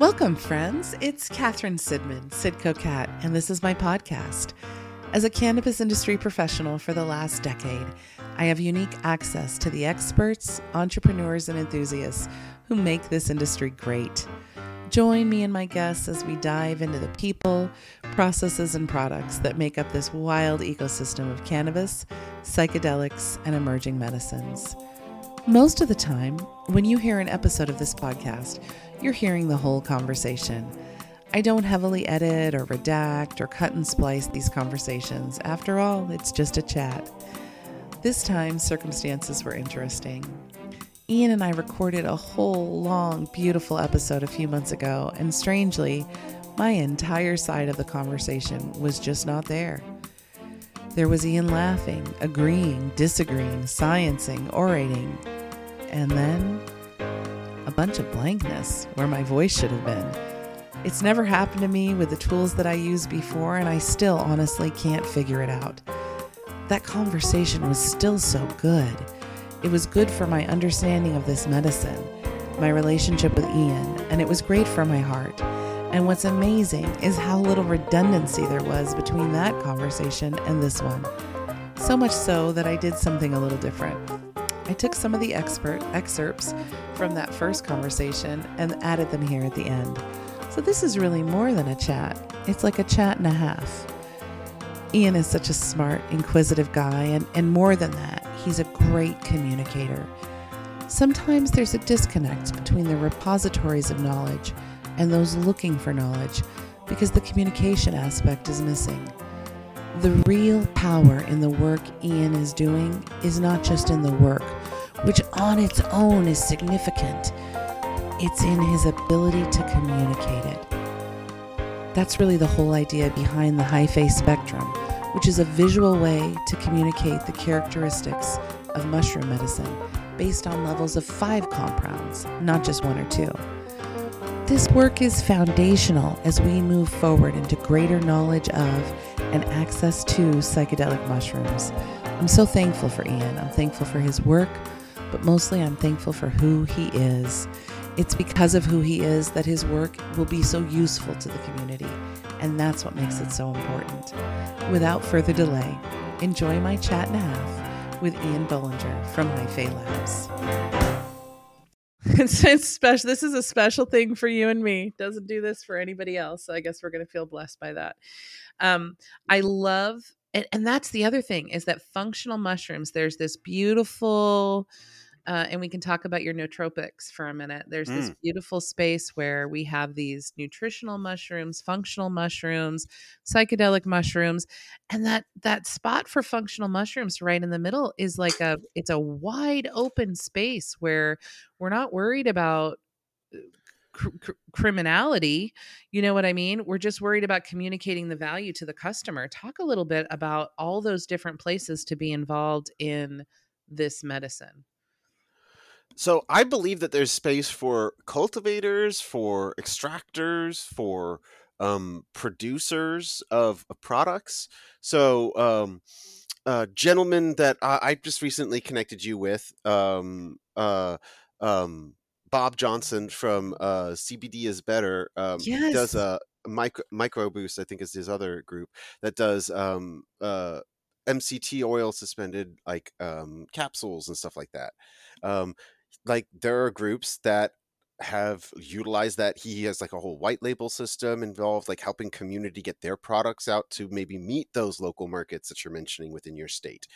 Welcome, friends. It's Catherine Sidman, Sidco Cat, and this is my podcast. As a cannabis industry professional for the last decade, I have unique access to the experts, entrepreneurs, and enthusiasts who make this industry great. Join me and my guests as we dive into the people, processes, and products that make up this wild ecosystem of cannabis, psychedelics, and emerging medicines. Most of the time, when you hear an episode of this podcast, you're hearing the whole conversation. I don't heavily edit or redact or cut and splice these conversations. After all, it's just a chat. This time, circumstances were interesting. Ian and I recorded a whole long, beautiful episode a few months ago, and strangely, my entire side of the conversation was just not there. There was Ian laughing, agreeing, disagreeing, sciencing, orating, and then a bunch of blankness where my voice should have been. It's never happened to me with the tools that I used before, and I still honestly can't figure it out. That conversation was still so good. It was good for my understanding of this medicine, my relationship with Ian, and it was great for my heart. And what's amazing is how little redundancy there was between that conversation and this one. So much so that I did something a little different. I took some of the excerpts from that first conversation and added them here at the end. So this is really more than a chat. It's like a chat and a half. Ian is such a smart, inquisitive guy, and more than that, he's a great communicator. Sometimes there's a disconnect between the repositories of knowledge and those looking for knowledge because the communication aspect is missing. The real power in the work Ian is doing is not just in the work, which on its own is significant. It's in his ability to communicate it. That's really the whole idea behind the Hyphae Spectrum, which is a visual way to communicate the characteristics of mushroom medicine based on levels of 5 compounds, not just 1 or 2. This work is foundational as we move forward into greater knowledge of and access to psychedelic mushrooms. I'm so thankful for Ian. I'm thankful for his work, but mostly I'm thankful for who he is. It's because of who he is that his work will be so useful to the community, and that's what makes it so important. Without further delay, enjoy my chat and a half with Ian Bollinger from Hyphae Labs. It's special. This is a special thing for you and me. Doesn't do this for anybody else, so I guess we're going to feel blessed by that. I love, and that's the other thing, is that functional mushrooms, there's this beautiful... and we can talk about your nootropics for a minute. There's this beautiful space where we have these nutritional mushrooms, functional mushrooms, psychedelic mushrooms, and that spot for functional mushrooms right in the middle is like it's a wide open space where we're not worried about criminality. You know what I mean? We're just worried about communicating the value to the customer. Talk a little bit about all those different places to be involved in this medicine. So I believe that there's space for cultivators, for extractors, for producers of products. So a gentleman that I just recently connected you with, Bob Johnson from CBD is Better, yes. Does a micro boost, I think is his other group, that does MCT oil suspended like capsules and stuff like that. Like there are groups that have utilized that. He has like a whole white label system involved, like helping community get their products out to maybe meet those local markets that you're mentioning within your state.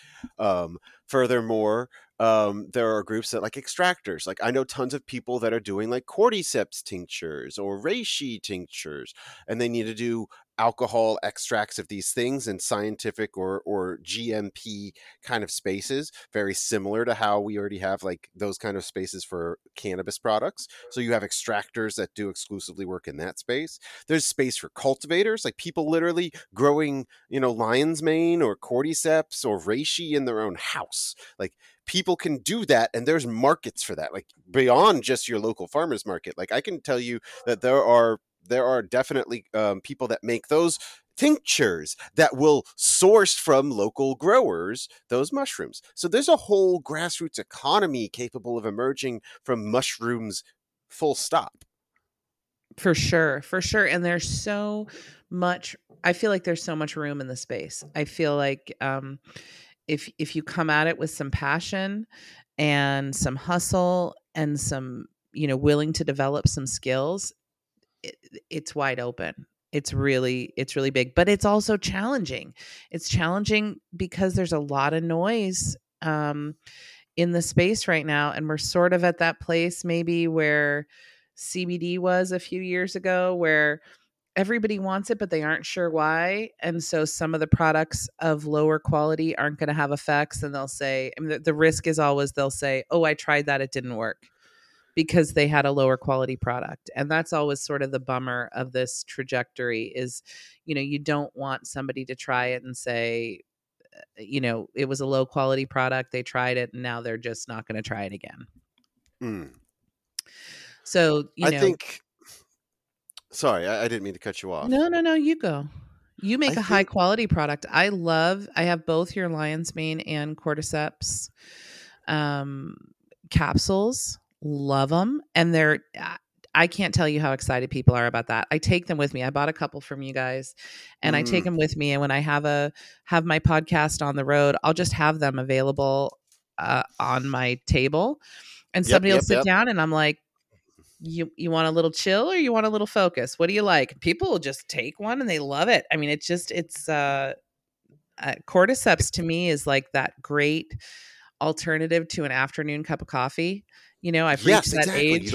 Furthermore, there are groups that like extractors. Like I know tons of people that are doing like Cordyceps tinctures or Reishi tinctures, and they need to do alcohol extracts of these things in scientific or GMP kind of spaces, very similar to how we already have like those kind of spaces for cannabis products. So you have extractors that do exclusively work in that space. There's space for cultivators, like people literally growing, Lion's Mane or Cordyceps or Reishi in their own house. Like people can do that, and there's markets for that, like beyond just your local farmers market. Like I can tell you that there are definitely people that make those tinctures that will source from local growers those mushrooms. So there's a whole grassroots economy capable of emerging from mushrooms, full stop. For sure. For sure. And there's so much, I feel like there's so much room in the space. I feel like, if you come at it with some passion and some hustle and some, you know, willing to develop some skills, it's wide open. It's really big, but it's also challenging. It's challenging because there's a lot of noise, in the space right now. And we're sort of at that place maybe where CBD was a few years ago, where everybody wants it, but they aren't sure why. And so some of the products of lower quality aren't going to have effects. And they'll say, I mean, the risk is always they'll say, oh, I tried that. It didn't work because they had a lower quality product. And that's always sort of the bummer of this trajectory is, you know, you don't want somebody to try it and say, you know, it was a low quality product. They tried it and now they're just not going to try it again. Mm. So, sorry, I didn't mean to cut you off. No, you go. You make a high quality product. I have both your Lion's Mane and Cordyceps capsules. Love them. And I can't tell you how excited people are about that. I take them with me. I bought a couple from you guys and I take them with me. And when I have my podcast on the road, I'll just have them available on my table and somebody will sit down and I'm like, You want a little chill or you want a little focus? What do you like? People will just take one and they love it. I mean, Cordyceps to me is like that great alternative to an afternoon cup of coffee. You know, I've reached that age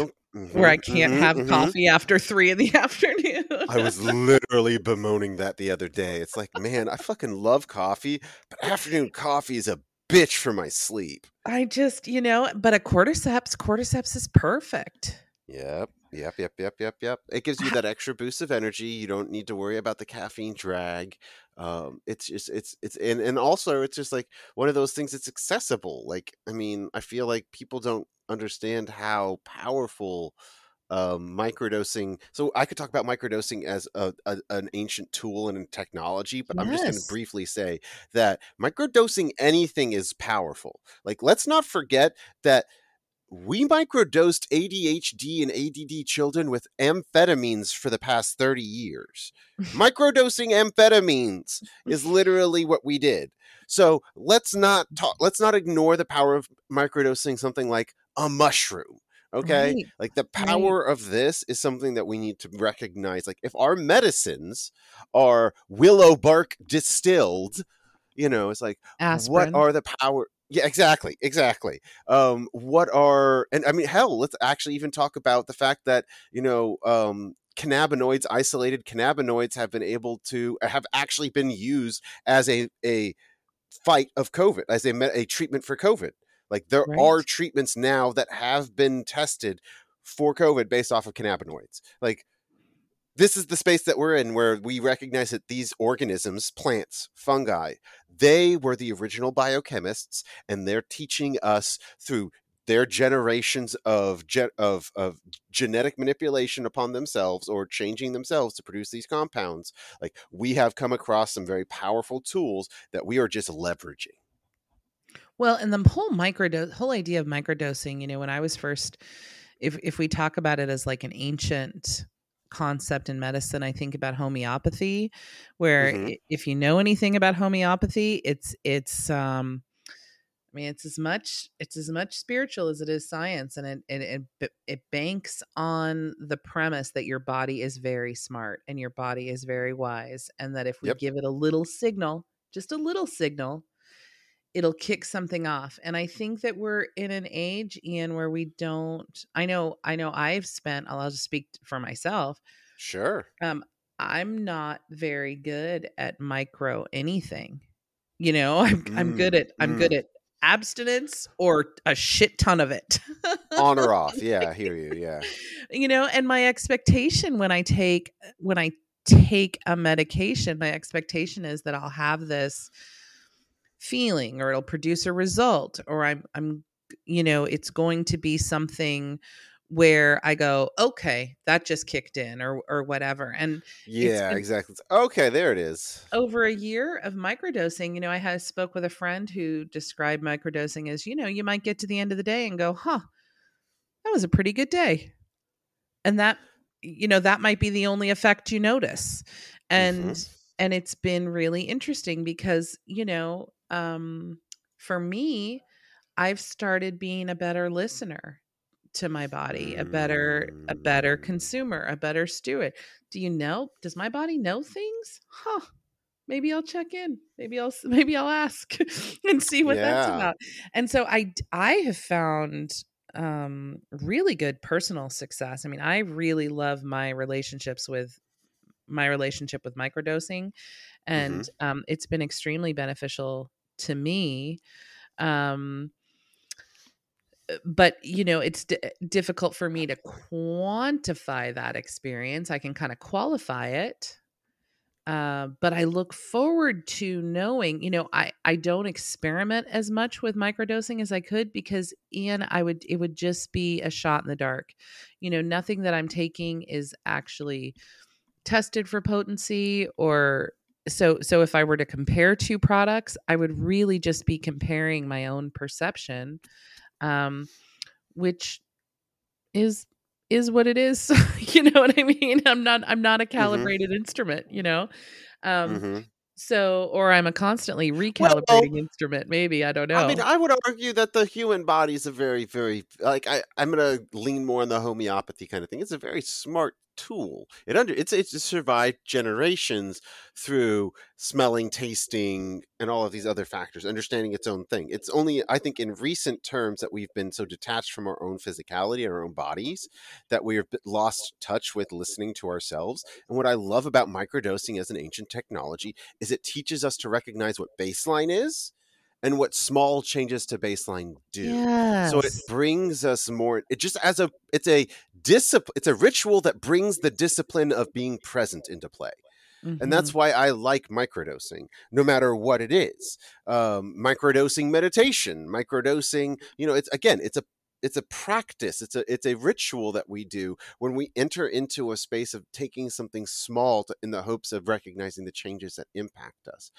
where I can't have coffee after 3 p.m. I was literally bemoaning that the other day. It's like, man, I fucking love coffee, but afternoon coffee is a bitch for my sleep. I just, you know, but a Cordyceps is perfect. Yep. It gives you that extra boost of energy. You don't need to worry about the caffeine drag. It's also it's just like one of those things that's accessible. Like, I mean, I feel like people don't understand how powerful microdosing. So I could talk about microdosing as an ancient tool and technology, but I'm just going to briefly say that microdosing anything is powerful. Like, let's not forget that we microdosed ADHD and ADD children with amphetamines for the past 30 years. Microdosing amphetamines is literally what we did. So let's not ignore the power of microdosing something like a mushroom. Okay. Right. Like the power of this is something that we need to recognize. Like if our medicines are willow bark distilled, you know, it's like, aspirin. What are the power? Yeah, exactly. And I mean, hell, let's actually even talk about the fact that, you know, isolated cannabinoids have been able to have actually been used as a fight of COVID, as a treatment for COVID. Like there are treatments now that have been tested for COVID based off of cannabinoids. Like this is the space that we're in where we recognize that these organisms, plants, fungi, they were the original biochemists and they're teaching us through their generations of genetic manipulation upon themselves or changing themselves to produce these compounds. Like we have come across some very powerful tools that we are just leveraging. Well, and the whole idea of microdosing, you know, when I was first, if we talk about it as like an ancient concept in medicine, I think about homeopathy, where if you know anything about homeopathy, it's as much spiritual as it is science, and it banks on the premise that your body is very smart and your body is very wise, and that if we give it a little signal, just a little signal, it'll kick something off. And I think that we're in an age, Ian, where we don't, I know I've spent, I'll just speak for myself. Sure. I'm not very good at micro anything. You know, I'm good at abstinence or a shit ton of it. On or off. Yeah. I hear you. Yeah. You know, and my expectation when I take a medication, my expectation is that I'll have this feeling or it'll produce a result, or I'm you know, it's going to be something where I go, okay, that just kicked in or whatever. And yeah, exactly. Okay. There it is. Over a year of microdosing, you know, I spoke with a friend who described microdosing as, you know, you might get to the end of the day and go, huh, that was a pretty good day. And that you know, that might be the only effect you notice. And, and it's been really interesting because, you know, for me, I've started being a better listener to my body, a better consumer, a better steward. Do you know, does my body know things? Huh? Maybe I'll check in. Maybe I'll ask and see what that's about. And so I have found really good personal success. I mean, I really love my relationship with microdosing, and it's been extremely beneficial to me. But, you know, it's difficult for me to quantify that experience. I can kind of qualify it. But I look forward to knowing, you know, I don't experiment as much with microdosing as I could because, Ian, it would just be a shot in the dark. You know, nothing that I'm taking is actually tested for potency or so if I were to compare two products, I would really just be comparing my own perception, which is what it is. You know what I mean? I'm not a calibrated instrument, you know? So, or I'm a constantly recalibrating instrument. Maybe, I don't know. I mean, I would argue that the human body is a very, very, like I'm going to lean more on the homeopathy kind of thing. It's a very smart tool. It's survived generations through smelling, tasting, and all of these other factors, understanding its own thing. It's only, I think, in recent terms that we've been so detached from our own physicality, our own bodies, that we have lost touch with listening to ourselves. And what I love about microdosing as an ancient technology is it teaches us to recognize what baseline is and what small changes to baseline do. Yes. So it brings us more, it just as a, it's a discipline, it's a ritual that brings the discipline of being present into play. And that's why I like microdosing, no matter what it is. Microdosing meditation, microdosing, you know, it's a practice. It's a ritual that we do when we enter into a space of taking something small to, in the hopes of recognizing the changes that impact us.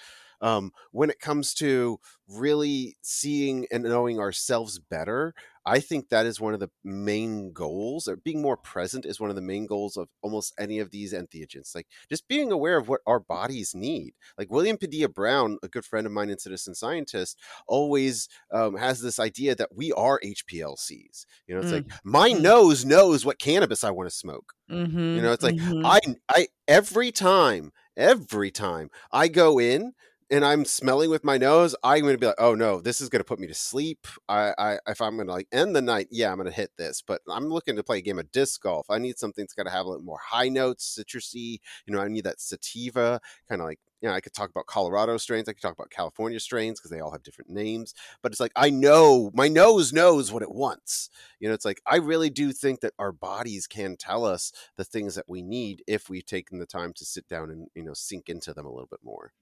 When it comes to really seeing and knowing ourselves better, I think that is one of the main goals, or being more present is one of the main goals of almost any of these entheogens, like just being aware of what our bodies need. Like William Padilla Brown, a good friend of mine and citizen scientist, always has this idea that we are HPLCs. You know, it's like my nose knows what cannabis I want to smoke. You know, it's like I every time I go in, and I'm smelling with my nose, I'm going to be like, oh no, this is going to put me to sleep. If I'm going to like end the night, yeah, I'm going to hit this. But I'm looking to play a game of disc golf. I need something that's got to have a little more high notes, citrusy. You know, I need that sativa kind of like, you know, I could talk about Colorado strains. I could talk about California strains because they all have different names. But it's like, I know, my nose knows what it wants. You know, it's like, I really do think that our bodies can tell us the things that we need if we've taken the time to sit down and, you know, sink into them a little bit more.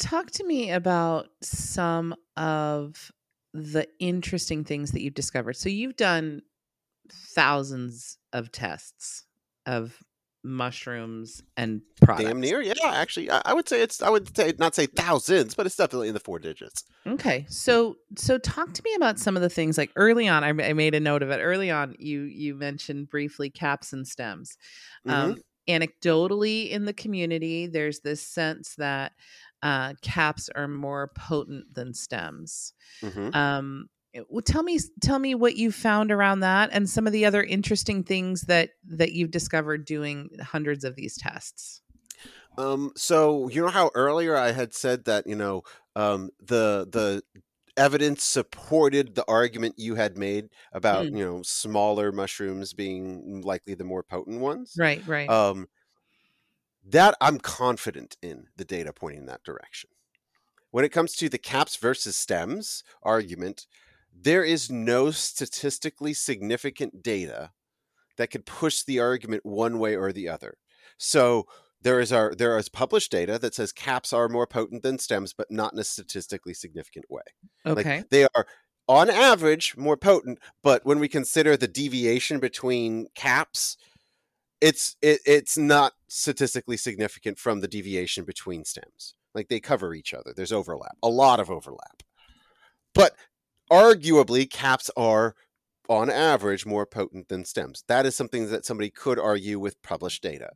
Talk to me about some of the interesting things that you've discovered. So you've done thousands of tests of mushrooms and products. Damn near, yeah. Actually, I would say thousands, but it's definitely in the four digits. Okay, so talk to me about some of the things. Like early on, I made a note of it. Early on, you mentioned briefly caps and stems. Anecdotally, in the community, there's this sense that caps are more potent than stems. Well, tell me what you found around that and some of the other interesting things that you've discovered doing hundreds of these tests. So you know how earlier I had said that, you know, the evidence supported the argument you had made about, you know, smaller mushrooms being likely the more potent ones. Right. That I'm confident in the data pointing in that direction. When it comes to the caps versus stems argument, there is no statistically significant data that could push the argument one way or the other. So there is published data that says caps are more potent than stems, but not in a statistically significant way. Okay. Like they are on average more potent, but when we consider the deviation between caps, it's not statistically significant from the deviation between stems. Like they cover each other. There's overlap, a lot of overlap. But arguably, caps are on average, more potent than stems. That is something that somebody could argue with published data.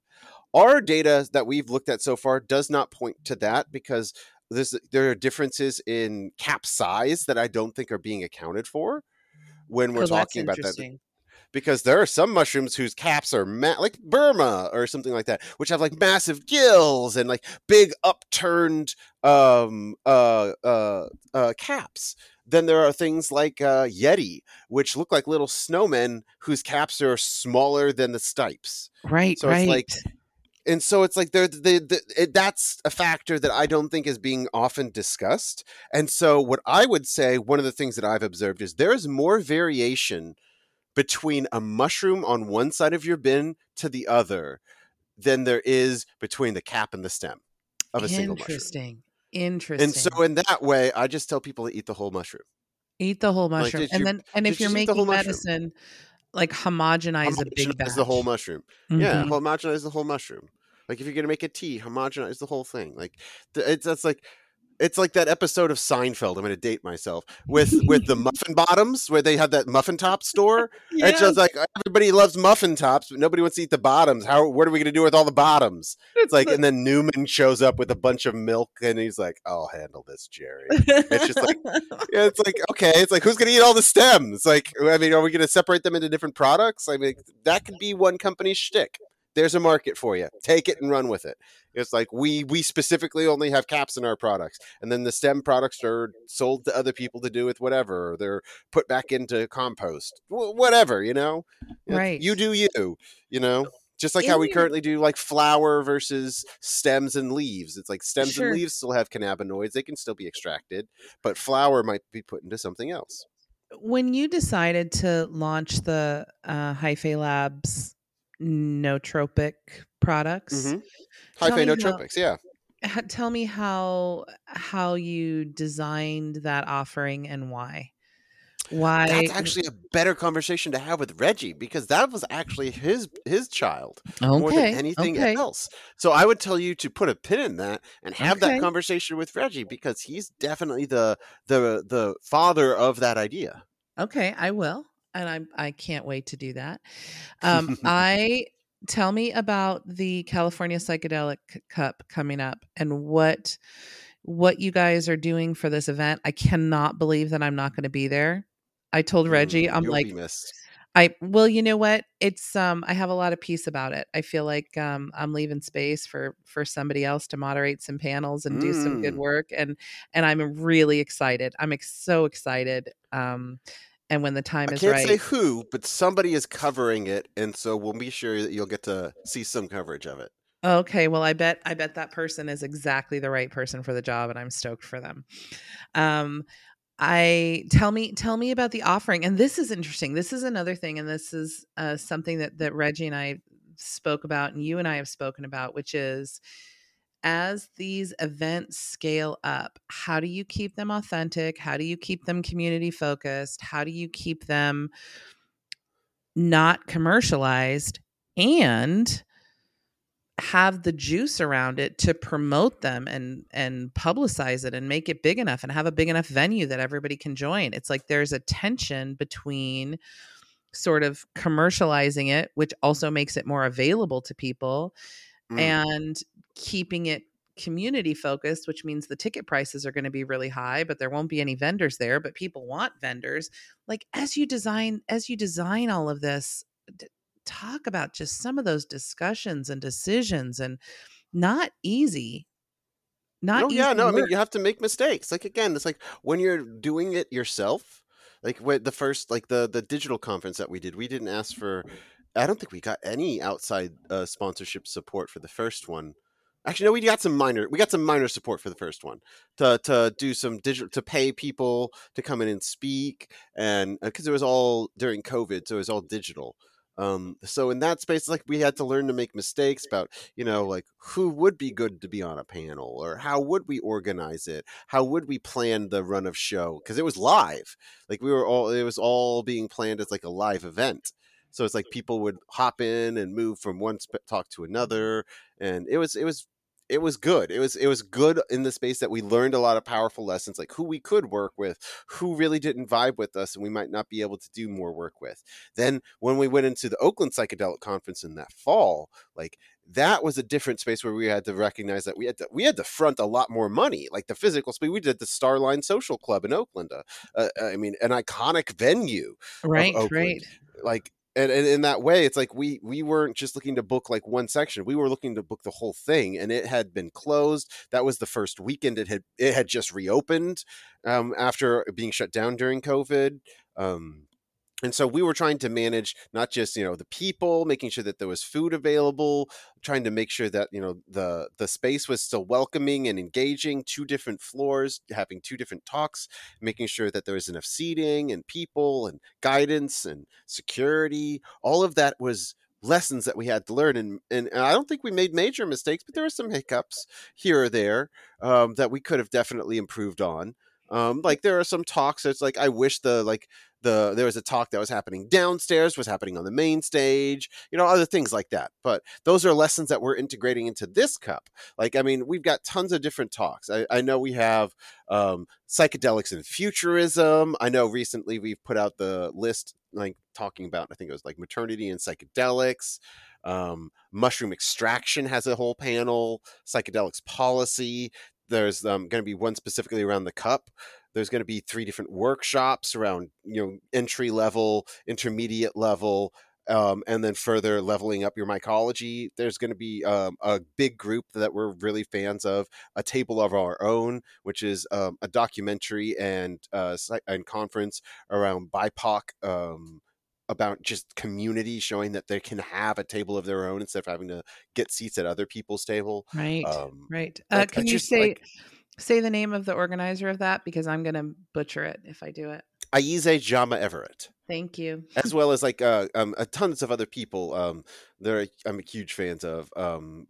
Our data that we've looked at so far does not point to that because there are differences in cap size that I don't think are being accounted for when we're talking about that. Because there are some mushrooms whose caps are like Burma or something like that, which have like massive gills and like big upturned caps. Then there are things like Yeti, which look like little snowmen whose caps are smaller than the stipes. Right, so right. So it's like that's a factor that I don't think is being often discussed. And so what I would say, one of the things that I've observed is there is more variation between a mushroom on one side of your bin to the other than there is between the cap and the stem of a single mushroom. Interesting. And so in that way, I just tell people to eat the whole mushroom. Eat the whole mushroom. And if you're making medicine, like homogenize a big batch. Homogenize the whole mushroom. Mm-hmm. Yeah, homogenize the whole mushroom. Like if you're going to make a tea, homogenize the whole thing. Like it's like that episode of Seinfeld. I'm going to date myself with the muffin bottoms where they have that muffin top store. Yes. It's just like everybody loves muffin tops, but nobody wants to eat the bottoms. What are we going to do with all the bottoms? It's like, and then Newman shows up with a bunch of milk and he's like, I'll handle this, Jerry. It's just like, yeah, it's like, okay. It's like, who's going to eat all the stems? Like, I mean, are we going to separate them into different products? I mean, that could be one company's shtick. There's a market for you. Take it and run with it. It's like we specifically only have caps in our products. And then the stem products are sold to other people to do with whatever. Or they're put back into compost. Whatever, you know? Right. You do you, you know? Just like how we currently do like flower versus stems and leaves. It's like stems and leaves still have cannabinoids. They can still be extracted. But flower might be put into something else. When you decided to launch the Hyphae Labs nootropic products, hyphae nootropics, tell me how you designed that offering and why. That's actually a better conversation to have with Reggie, because that was actually his child more than anything else. So I would tell you to put a pin in that and have that conversation with Reggie, because he's definitely the father of that idea. I will. And I can't wait to do that. Tell me about the California Psychedelic Cup coming up and what you guys are doing for this event. I cannot believe that I'm not going to be there. I told Reggie, I'm like, well, you know what? It's I have a lot of peace about it. I feel like I'm leaving space for somebody else to moderate some panels and do some good work. And I'm really excited. I'm so excited. And when the time is right. I can't say who, but somebody is covering it. And so we'll be sure that you'll get to see some coverage of it. Okay. Well, I bet that person is exactly the right person for the job, and I'm stoked for them. Tell me about the offering. And this is interesting. This is another thing. And this is something that Reggie and I spoke about, and you and I have spoken about, which is, as these events scale up, how do you keep them authentic? How do you keep them community focused? How do you keep them not commercialized and have the juice around it to promote them and publicize it and make it big enough and have a big enough venue that everybody can join? It's like there's a tension between sort of commercializing it, which also makes it more available to people, and keeping it community focused, which means the ticket prices are going to be really high, but there won't be any vendors there, but people want vendors. Like, as you design all of this, talk about just some of those discussions and decisions, and not easy. I mean, you have to make mistakes. Like, again, it's like when you're doing it yourself, like with the first, like the digital conference that we did, we didn't ask for, I don't think we got any outside sponsorship support for the first one. Actually, no, we got some minor support for the first one to do some digital, to pay people to come in and speak, and because it was all during COVID, so it was all digital. So in that space, like, we had to learn to make mistakes about, you know, like, who would be good to be on a panel, or how would we organize it? How would we plan the run of show? Because it was live, like it was all being planned as like a live event. So it's like people would hop in and move from one talk to another, and it was it was good. It was good in the space that we learned a lot of powerful lessons, like who we could work with, who really didn't vibe with us and we might not be able to do more work with. Then when we went into the Oakland Psychedelic Conference in that fall, like that was a different space where we had to recognize that we had to front a lot more money, like the physical space. We did the Starline Social Club in Oakland. I mean, an iconic venue. Right, right. Like, and in that way, it's like we weren't just looking to book like one section. We were looking to book the whole thing, and it had been closed. That was the first weekend. It had just reopened after being shut down during COVID. And so we were trying to manage not just, you know, the people, making sure that there was food available, trying to make sure that, you know, the space was still welcoming and engaging, two different floors, having two different talks, making sure that there was enough seating and people and guidance and security. All of that was lessons that we had to learn. And I don't think we made major mistakes, but there were some hiccups here or there that we could have definitely improved on. Like there are some talks that's like, I wish there was a talk that was happening downstairs, was happening on the main stage, you know, other things like that. But those are lessons that we're integrating into this cup. Like, I mean, we've got tons of different talks. I know we have psychedelics and futurism. I know recently we've put out the list, like talking about, I think it was like maternity and psychedelics. Mushroom extraction has a whole panel, psychedelics policy. There's going to be one specifically around the cup. There's going to be three different workshops around, you know, entry level, intermediate level, and then further leveling up your mycology. There's going to be a big group that we're really fans of, A Table of Our Own, which is a documentary and conference around BIPOC, about just community, showing that they can have a table of their own instead of having to get seats at other people's table. Right. Right. Can you say the name of the organizer of that? Because I'm going to butcher it if I do it. Aize Jama Everett. Thank you. As well as like tons of other people. I'm a huge fans of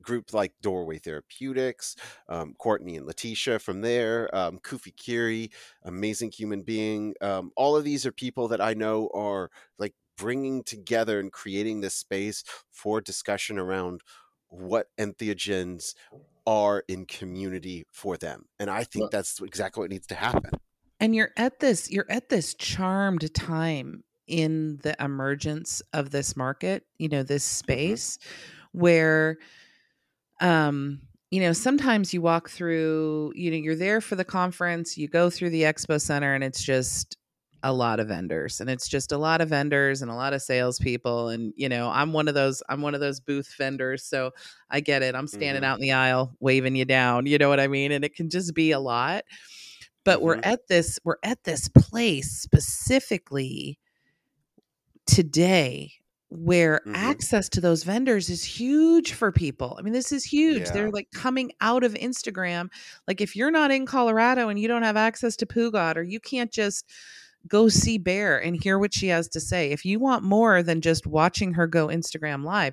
groups like Doorway Therapeutics, Courtney and Letitia from there, Kufi Kiri, amazing human being. All of these are people that I know are like bringing together and creating this space for discussion around what entheogens are in community for them. And I think that's exactly what needs to happen. And you're at this charmed time in the emergence of this market, you know, this space where, you know, sometimes you walk through, you know, you're there for the conference, you go through the expo center and it's just a lot of vendors and a lot of salespeople. And, you know, I'm one of those booth vendors. So I get it. I'm standing out in the aisle, waving you down, you know what I mean? And it can just be a lot, but we're at this place specifically today where access to those vendors is huge for people. I mean, this is huge. Yeah. They're like coming out of Instagram. Like if you're not in Colorado and you don't have access to Pugot, or you can't just go see Bear and hear what she has to say. If you want more than just watching her go Instagram live,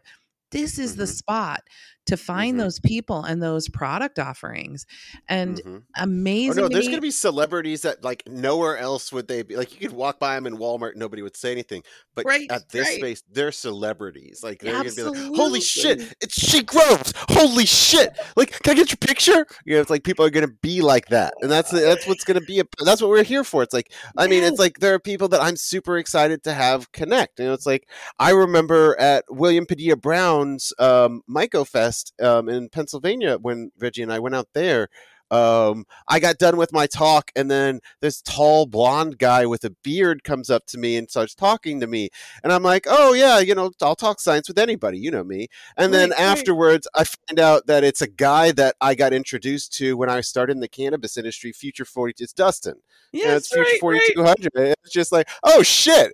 this is the spot to find those people and those product offerings. And amazing. Oh, no, there's going to be celebrities that like nowhere else would they be. Like you could walk by them in Walmart, nobody would say anything. But at this space, they're celebrities. Like they're going to be like, holy shit, it's She Grows. Holy shit. Like, can I get your picture? You know, it's like people are going to be like that. And that's what's going to be. That's what we're here for. It's like, I mean, it's like there are people that I'm super excited to have connect. You know, it's like I remember at William Padilla Brown's MycoFest in Pennsylvania when Reggie and I went out there. I got done with my talk and then this tall blonde guy with a beard comes up to me and starts talking to me. And I'm like, oh yeah, you know, I'll talk science with anybody, you know me. And then afterwards I find out that it's a guy that I got introduced to when I started in the cannabis industry, Future4200. It's Dustin. Yeah, it's Future4200. Right. It's just like, oh shit.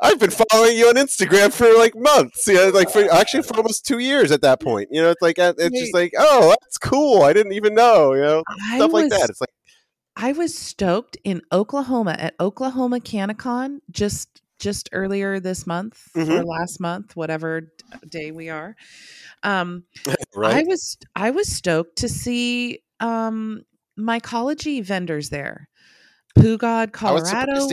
I've been following you on Instagram for like months. Yeah, like for almost 2 years at that point. You know, it's like it's just like, oh, that's cool. I didn't even know, you know. Stuff like that. It's like I was stoked in Oklahoma at Oklahoma CanaCon just earlier this month or last month, whatever day we are. I was stoked to see mycology vendors there. Pugot, Colorado. I was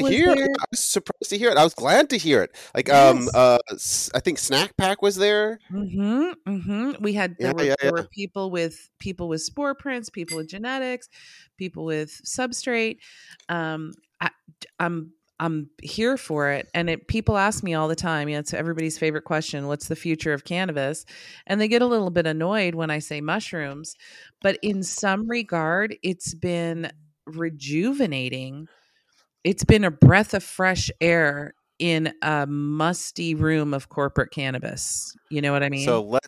surprised to hear it. I was glad to hear it. Like, yes. I think Snack Pack was there. Mm-hmm, mm-hmm. We had there were people with spore prints, people with genetics, people with substrate. I'm here for it. And people ask me all the time, it's everybody's favorite question. What's the future of cannabis? And they get a little bit annoyed when I say mushrooms, but in some regard, it's been rejuvenating. It's been a breath of fresh air in a musty room of corporate cannabis. You know what I mean? So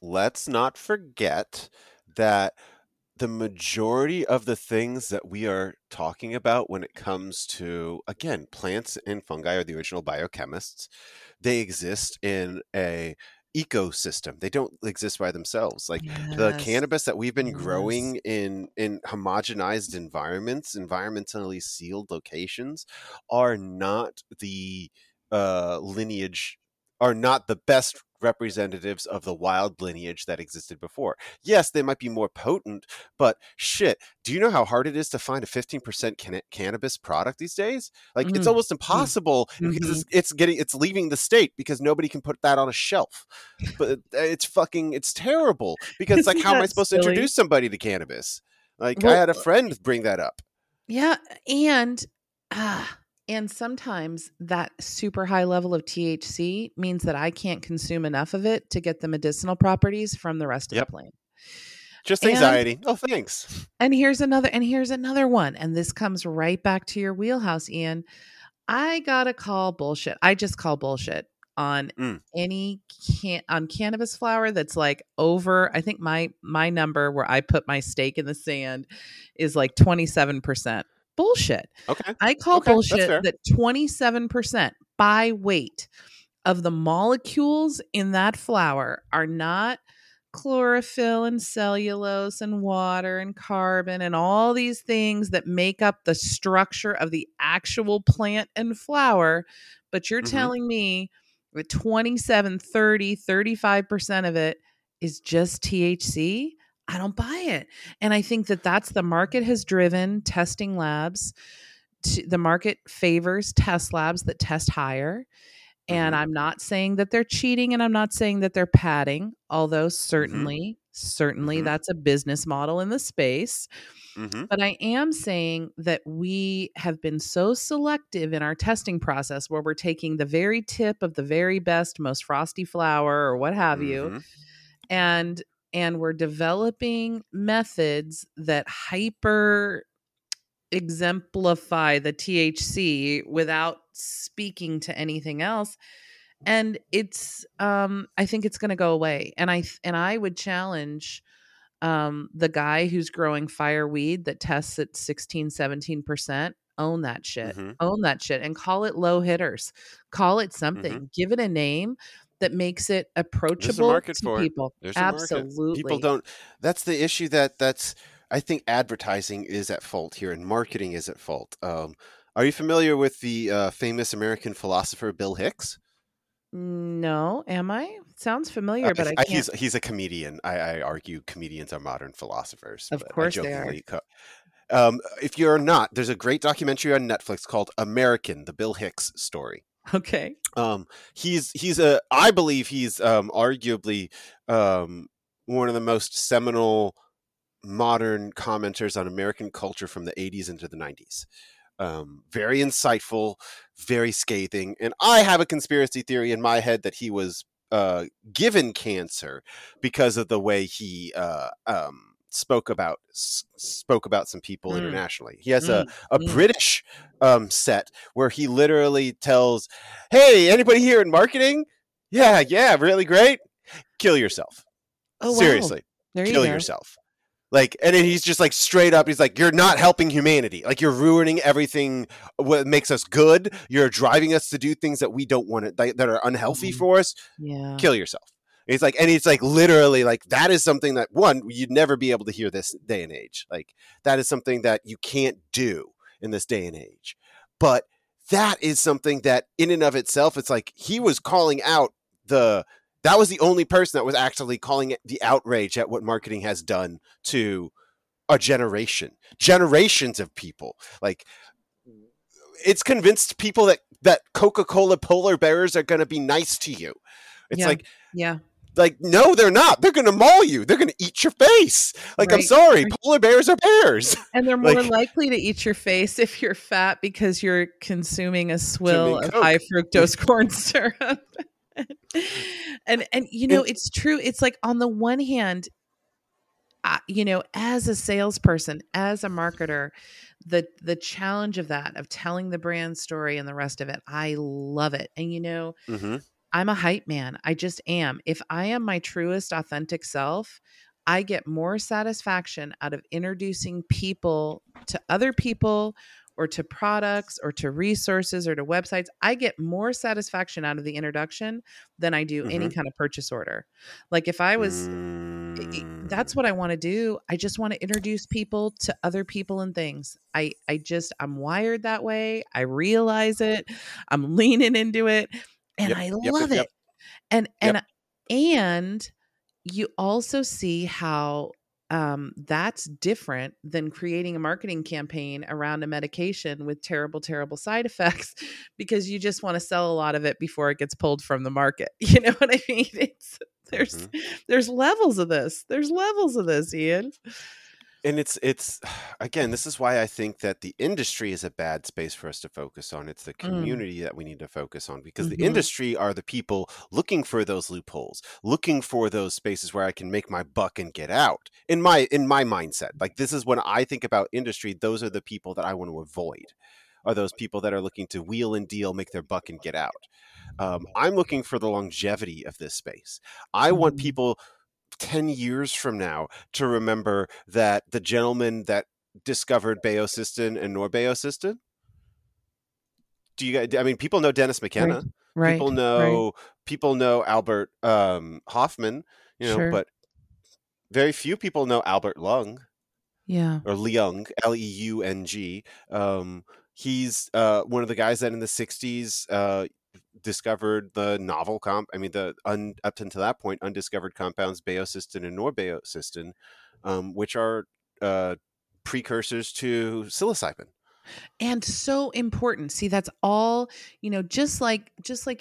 let's not forget that the majority of the things that we are talking about when it comes to, again, plants and fungi are the original biochemists. They exist in a ecosystem. They don't exist by themselves. Like the cannabis that we've been growing in homogenized environments, environmentally sealed locations, are not the lineage, are not the best representatives of the wild lineage that existed before. Yes, they might be more potent, but shit, do you know how hard it is to find a 15% cannabis product these days? Like it's almost impossible because it's leaving the state because nobody can put that on a shelf. But it's terrible because it's like, how am I supposed to introduce somebody to cannabis? Like I had a friend bring that up. Yeah. And sometimes that super high level of THC means that I can't consume enough of it to get the medicinal properties from the rest of the plant. Just anxiety. Oh, thanks. And here's another one. And this comes right back to your wheelhouse, Ian. I gotta call bullshit. I just call bullshit on any cannabis flower that's like over. I think my number where I put my stake in the sand is like 27%. Bullshit. Okay. I call bullshit that 27% by weight of the molecules in that flower are not chlorophyll and cellulose and water and carbon and all these things that make up the structure of the actual plant and flower. But you're telling me that 27, 30, 35% of it is just THC? I don't buy it. And I think that's the market has driven testing labs. The market favors test labs that test higher. And I'm not saying that they're cheating and I'm not saying that they're padding, although certainly that's a business model in the space. But I am saying that we have been so selective in our testing process where we're taking the very tip of the very best, most frosty flower or what have you. And we're developing methods that hyper exemplify the THC without speaking to anything else. And it's, I think it's going to go away. And I would challenge the guy who's growing fireweed that tests at 16, 17%. Own that shit. Own that shit and call it low hitters. Call it something. Give it a name that makes it approachable to people. Absolutely. People don't. That's the issue that's, I think advertising is at fault here and marketing is at fault. Are you familiar with the famous American philosopher Bill Hicks? No. Am I? Sounds familiar, but I can't. He's a comedian. I argue comedians are modern philosophers. Of course they are. If you're not, there's a great documentary on Netflix called American, the Bill Hicks Story. Okay. I believe he's arguably one of the most seminal modern commenters on American culture from the 80s into the 90s. Very insightful, very scathing. And I have a conspiracy theory in my head that he was given cancer because of the way he spoke about some people internationally. He has a British set where he literally tells, "Hey, anybody here in marketing? Yeah, really great. Kill yourself. Oh, seriously, wow. Kill yourself." Like, and then he's just like straight up. He's like, "You're not helping humanity. Like, you're ruining everything. What makes us good? You're driving us to do things that we don't want to, that are unhealthy for us. Yeah, kill yourself." It's like literally like that is something that one, you'd never be able to hear this day and age. Like that is something that you can't do in this day and age. But that is something that in and of itself, it's like he was calling out that was the only person that was actually calling it the outrage at what marketing has done to a generations of people. Like it's convinced people that Coca-Cola polar bears are going to be nice to you. It's like, no, they're not. They're going to maul you. They're going to eat your face. Like, right. I'm sorry, polar bears are bears. And they're more likely to eat your face if you're fat because you're consuming a swill of high fructose corn syrup. and you know, it's true. It's like, on the one hand, you know, as a salesperson, as a marketer, the challenge of that, of telling the brand story and the rest of it, I love it. And, you know, I'm a hype man. I just am. If I am my truest, authentic self, I get more satisfaction out of introducing people to other people or to products or to resources or to websites. I get more satisfaction out of the introduction than I do any kind of purchase order. Like, if I was, that's what I want to do. I just want to introduce people to other people and things. I'm wired that way. I realize it. I'm leaning into it, and I love it. And you also see how, that's different than creating a marketing campaign around a medication with terrible, terrible side effects, because you just want to sell a lot of it before it gets pulled from the market. You know what I mean? There's levels of this. There's levels of this, Ian. And it's again, this is why I think that the industry is a bad space for us to focus on. It's the community that we need to focus on, because the industry are the people looking for those loopholes, looking for those spaces where I can make my buck and get out. In my mindset, like, this is when I think about industry, those are the people that I want to avoid, are those people that are looking to wheel and deal, make their buck and get out. I'm looking for the longevity of this space. I want people 10 years from now to remember that the gentleman that discovered Baeocystin and Norbaeocystin. Do you guys, I mean, people know Dennis McKenna, right. People know Albert Hoffman, you know, but very few people know Albert Lung. Yeah. Or Leung, Leung. He's one of the guys that in the 60s, discovered the novel up until that point undiscovered compounds Baeocystin and Norbaeocystin, which are precursors to psilocybin, and so important. See, that's all, you know, just like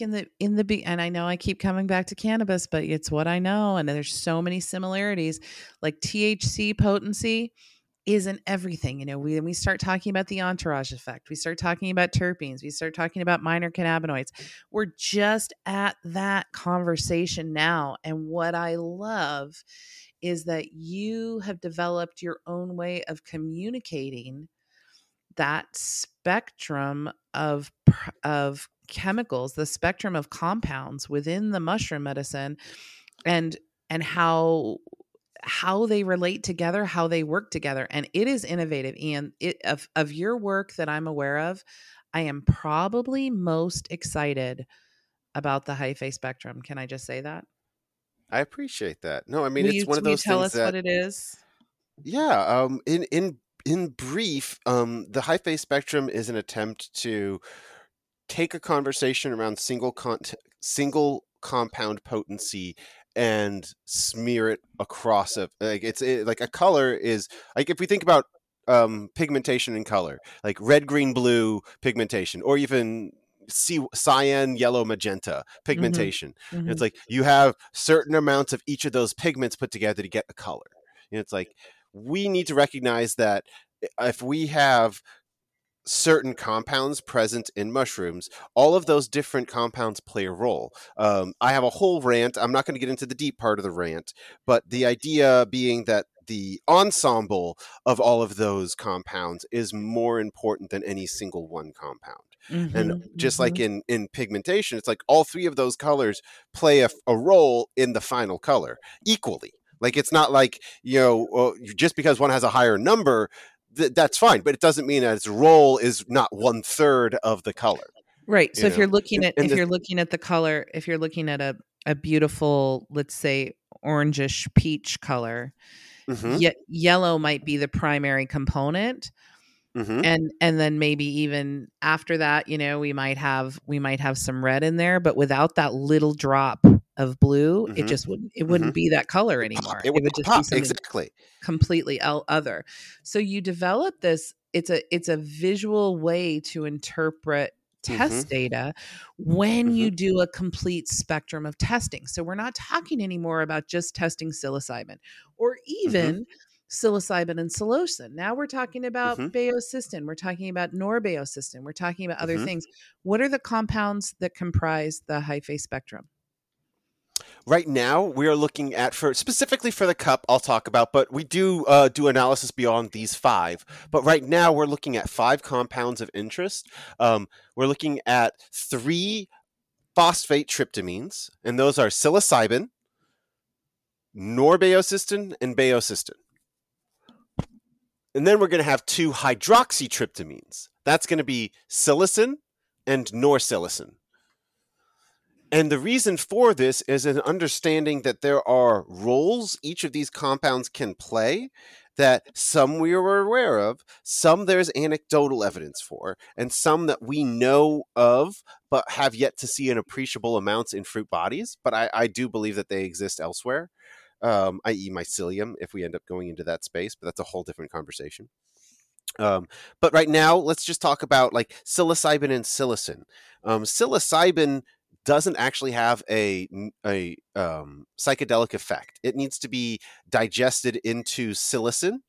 in the and I know I keep coming back to cannabis, but it's what I know, and there's so many similarities. Like, THC potency isn't everything. You know, we start talking about the entourage effect, we start talking about terpenes, we start talking about minor cannabinoids. We're just at that conversation now. And what I love is that you have developed your own way of communicating that spectrum of chemicals, the spectrum of compounds within the mushroom medicine, and how they relate together, how they work together. And it is innovative. Ian, of your work that I'm aware of, I am probably most excited about the Hyphae Spectrum. Can I just say that? I appreciate that. No, I mean, it's one of those things that... Will you tell us what it is? Yeah. In brief, the Hyphae Spectrum is an attempt to take a conversation around single compound potency and smear it across of, like, it's like a color is, like, if we think about pigmentation and color, like red, green, blue pigmentation, or even cyan, yellow, magenta pigmentation. It's like you have certain amounts of each of those pigments put together to get a color. And it's like, we need to recognize that if we have certain compounds present in mushrooms, all of those different compounds play a role. I have a whole rant. I'm not going to get into the deep part of the rant, but the idea being that the ensemble of all of those compounds is more important than any single one compound. And just like in pigmentation, it's like all three of those colors play a role in the final color equally. Like, it's not like, you know, just because one has a higher number, that's fine, but it doesn't mean that its role is not 1/3 of the color. Right. So if you're looking at, you're looking at the color, if you're looking at a beautiful, let's say, orangish peach color, yellow might be the primary component. And then maybe even after that, you know, we might have some red in there, but without that little drop of blue, it just wouldn't be that color anymore. It would just pop, be something completely other. So you develop this it's a visual way to interpret test data when you do a complete spectrum of testing. So we're not talking anymore about just testing psilocybin or even psilocybin and psilocin. Now we're talking about baeocystin. We're talking about norbaeocystin. We're talking about other things. What are the compounds that comprise the Hyphae spectrum? Right now, we are looking at, specifically for the cup, I'll talk about, but we do do analysis beyond these five. But right now, we're looking at five compounds of interest. We're looking at three phosphate tryptamines, and those are psilocybin, norbaeocystin, and baeocystin. And then we're going to have two hydroxytryptamines. That's going to be psilocin and norpsilocin. And the reason for this is an understanding that there are roles each of these compounds can play, that some we are aware of, some there's anecdotal evidence for, and some that we know of but have yet to see in appreciable amounts in fruit bodies. But I do believe that they exist elsewhere, i.e. mycelium, if we end up going into that space. But that's a whole different conversation. But right now, let's just talk about like psilocybin and psilocin. Psilocybin doesn't actually have a psychedelic effect. It needs to be digested into psilocin,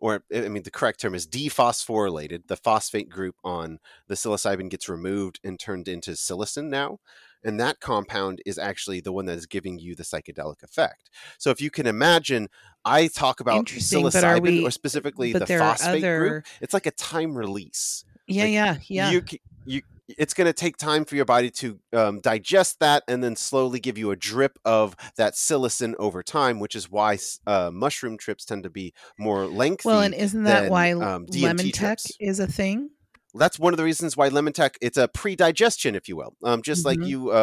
or I mean, the correct term is dephosphorylated. The phosphate group on the psilocybin gets removed and turned into psilocin now. And that compound is actually the one that is giving you the psychedelic effect. So if you can imagine, I talk about psilocybin or specifically the phosphate group. It's like a time release. Yeah. It's going to take time for your body to digest that and then slowly give you a drip of that psilocin over time, which is why mushroom trips tend to be more lengthy. Well, and isn't that why Lemon Tek is a thing? That's one of the reasons why Lemon Tek, it's a pre-digestion, if you will. Just like you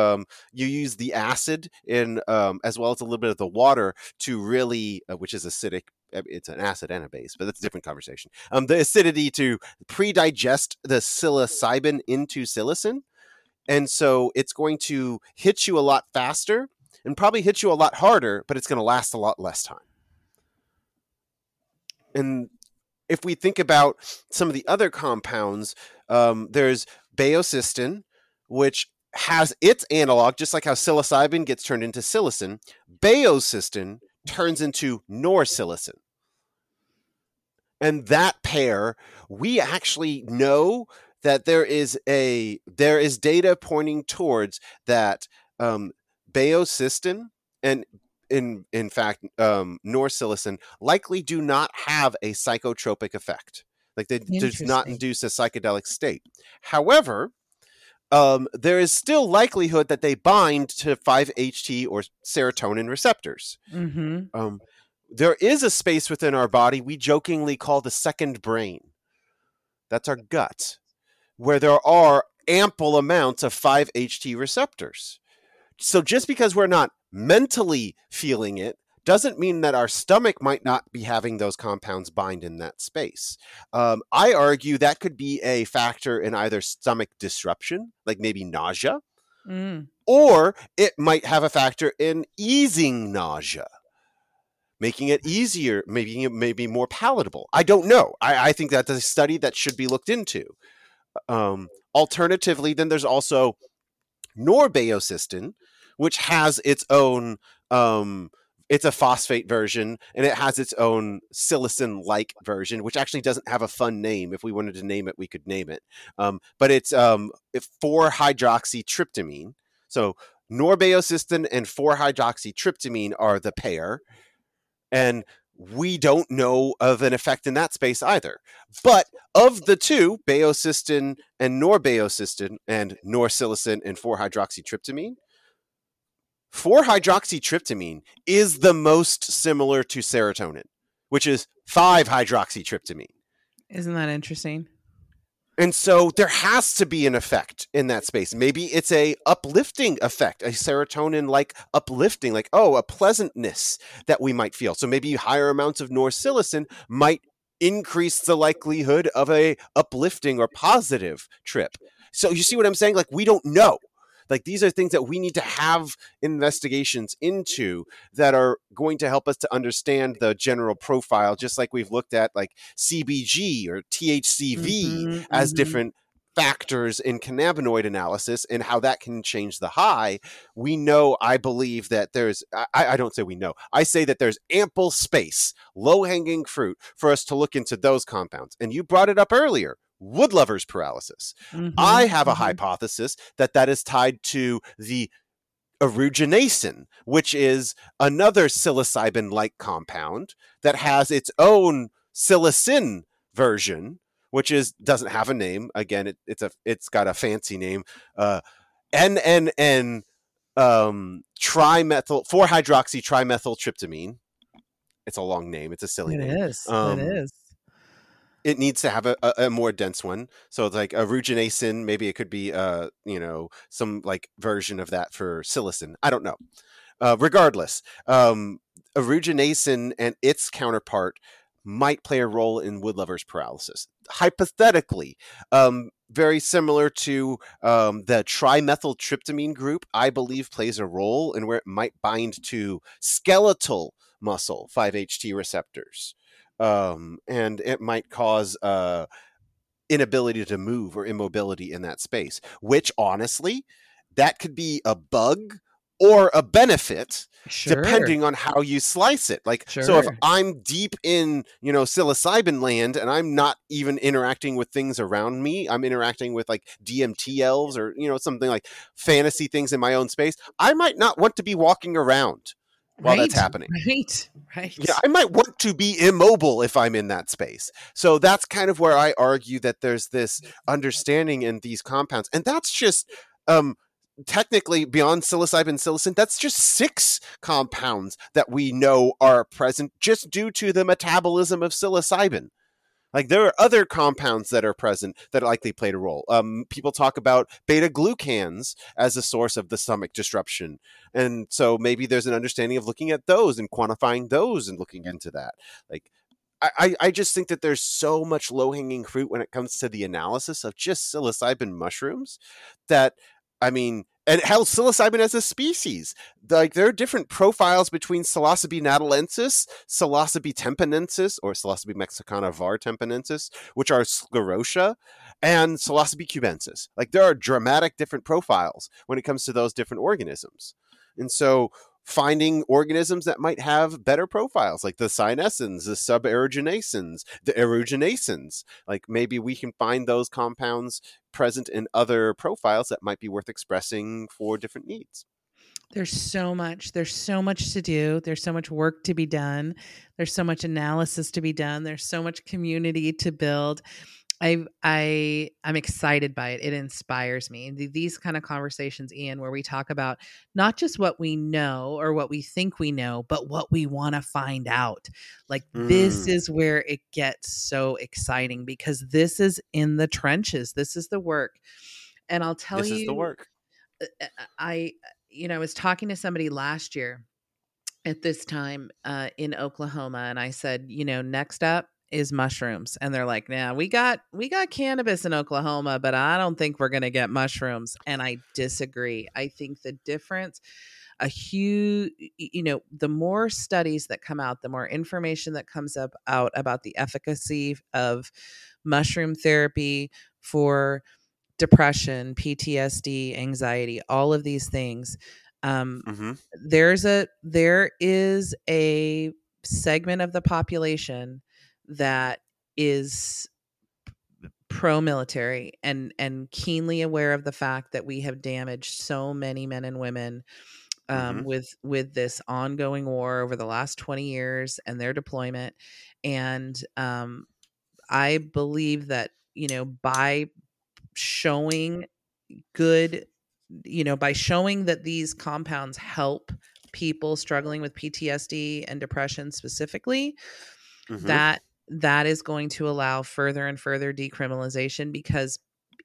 use the acid in as well as a little bit of the water to really, which is acidic. It's an acid and a base, but that's a different conversation. The acidity to pre-digest the psilocybin into psilocin. And so it's going to hit you a lot faster and probably hit you a lot harder, but it's going to last a lot less time. And if we think about some of the other compounds, there's baeocystin, which has its analog, just like how psilocybin gets turned into psilocin. Baeocystin turns into norpsilocin. And that pair, we actually know that there is data pointing towards that baeocystin and in fact, norpsilocin likely do not have a psychotropic effect. Like they do not induce a psychedelic state. However, there is still likelihood that they bind to 5-HT or serotonin receptors. There is a space within our body we jokingly call the second brain. That's our gut, where there are ample amounts of 5-HT receptors. So just because we're not mentally feeling it doesn't mean that our stomach might not be having those compounds bind in that space. I argue that could be a factor in either stomach disruption, like maybe nausea, or it might have a factor in easing nausea, making it easier, maybe more palatable. I don't know. I think that's a study that should be looked into. Alternatively, then there's also norbaeocystin, which has its own, it's a phosphate version, and it has its own psilocin-like version, which actually doesn't have a fun name. If we wanted to name it, we could name it. But it's 4-hydroxytryptamine. So norbaeocystin and 4-hydroxytryptamine are the pair. And we don't know of an effect in that space either. But of the two, baeocystin and norpsilocin and 4-hydroxytryptamine, 4-hydroxytryptamine is the most similar to serotonin, which is 5-hydroxytryptamine. Isn't that interesting? And so there has to be an effect in that space. Maybe it's a uplifting effect, a serotonin-like uplifting, like, oh, a pleasantness that we might feel. So maybe higher amounts of norpsilocin might increase the likelihood of a uplifting or positive trip. So you see what I'm saying? Like, we don't know. Like, these are things that we need to have investigations into that are going to help us to understand the general profile, just like we've looked at like CBG or THCV as different factors in cannabinoid analysis and how that can change the high. We know, I believe that there's, I don't say we know, I say that there's ample space, low-hanging fruit for us to look into those compounds. And you brought it up earlier, wood lovers paralysis. I have a hypothesis that that is tied to the Aeruginascin, which is another psilocybin-like compound that has its own psilocin version, which is doesn't have a name. Again, it's got a fancy name, NNN trimethyl 4-hydroxy trimethyltryptamine. It's a long name. It's a silly name. It is. It needs to have a more dense one. So it's like Aeruginascin. Maybe it could be some like version of that for psilocin. I don't know. Regardless, Aeruginascin and its counterpart might play a role in wood lovers paralysis. Hypothetically, very similar to the trimethyltryptamine group, I believe plays a role in where it might bind to skeletal muscle 5-HT receptors. And it might cause inability to move or immobility in that space, which honestly, that could be a bug or a benefit, depending on how you slice it. Like, so if I'm deep in, psilocybin land and I'm not even interacting with things around me, I'm interacting with like DMT elves or, something like fantasy things in my own space, I might not want to be walking around while that's happening. Right. Yeah, I might want to be immobile if I'm in that space. So that's kind of where I argue that there's this understanding in these compounds. And that's just, technically, beyond psilocybin and psilocin, that's just 6 compounds that we know are present just due to the metabolism of psilocybin. Like, there are other compounds that are present that likely played a role. People talk about beta-glucans as a source of the stomach disruption. And so maybe there's an understanding of looking at those and quantifying those and looking into that. Like, I just think that there's so much low-hanging fruit when it comes to the analysis of just psilocybin mushrooms that... I mean, and hell, psilocybin as a species. Like, there are different profiles between Psilocybe natalensis, Psilocybe tempenensis, or Psilocybe mexicana var tempenensis, which are sclerotia, and Psilocybe cubensis. Like, there are dramatic different profiles when it comes to those different organisms. And so finding organisms that might have better profiles, like the cyanescins, the sub-aeruginasins, the aeruginasins, like maybe we can find those compounds present in other profiles that might be worth expressing for different needs. There's so much to do. There's so much work to be done. There's so much analysis to be done. There's so much community to build. I'm excited by it. It inspires me. These kind of conversations, Ian, where we talk about not just what we know or what we think we know, but what we want to find out. Like, this is where it gets so exciting, because this is in the trenches. This is the work. And I'll tell you, this is the work. I was talking to somebody last year at this time in Oklahoma, and I said, next up is mushrooms. And they're like, nah, we got cannabis in Oklahoma, but I don't think we're going to get mushrooms. And I disagree. I think the difference, the more studies that come out, the more information that comes out about the efficacy of mushroom therapy for depression, PTSD, anxiety, all of these things. There is a segment of the population that is pro-military and keenly aware of the fact that we have damaged so many men and women with this ongoing war over the last 20 years and their deployment. And I believe that, by showing good, by showing that these compounds help people struggling with PTSD and depression specifically, that is going to allow further and further decriminalization, because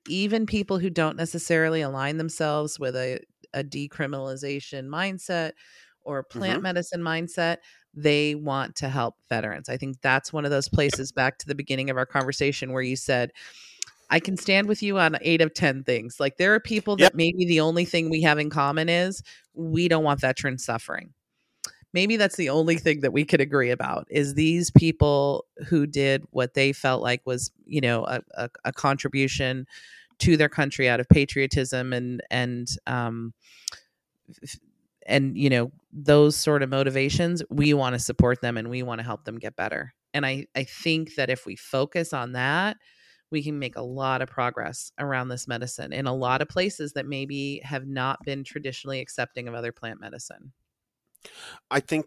even people who don't necessarily align themselves with a decriminalization mindset or plant medicine mindset, they want to help veterans. I think that's one of those places, back to the beginning of our conversation where you said I can stand with you on 8 of 10 things. Like, there are people that maybe the only thing we have in common is we don't want veteran suffering. Maybe that's the only thing that we could agree about, is these people who did what they felt like was, you know, a contribution to their country out of patriotism and, you know, those sort of motivations. We want to support them and we want to help them get better. And I think that if we focus on that, we can make a lot of progress around this medicine in a lot of places that maybe have not been traditionally accepting of other plant medicine. I think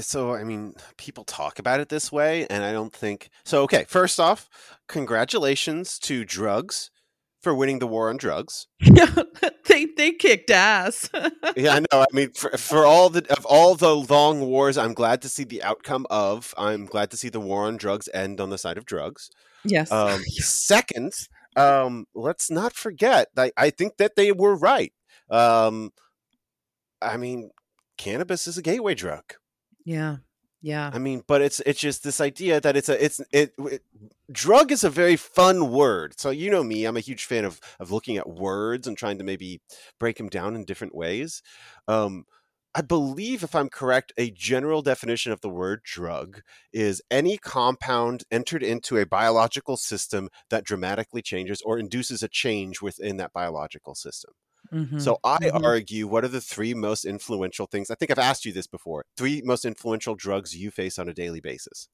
so. I mean, people talk about it this way, and I don't think so. Okay, first off, congratulations to drugs for winning the war on drugs. Yeah, they kicked ass. Yeah, I know. I mean, for all the long wars, I'm glad to see the outcome of. I'm glad to see the war on drugs end on the side of drugs. Yes. Second, let's not forget that I think that they were right. I mean, cannabis is a gateway drug. Yeah. Yeah. I mean, but it's just this idea that it's drug is a very fun word. So, you know me, I'm a huge fan of looking at words and trying to maybe break them down in different ways. I believe, if I'm correct, a general definition of the word drug is any compound entered into a biological system that dramatically changes or induces a change within that biological system. Mm-hmm. So I argue, what are the three most influential things? I think I've asked you this before. Three most influential drugs you face on a daily basis.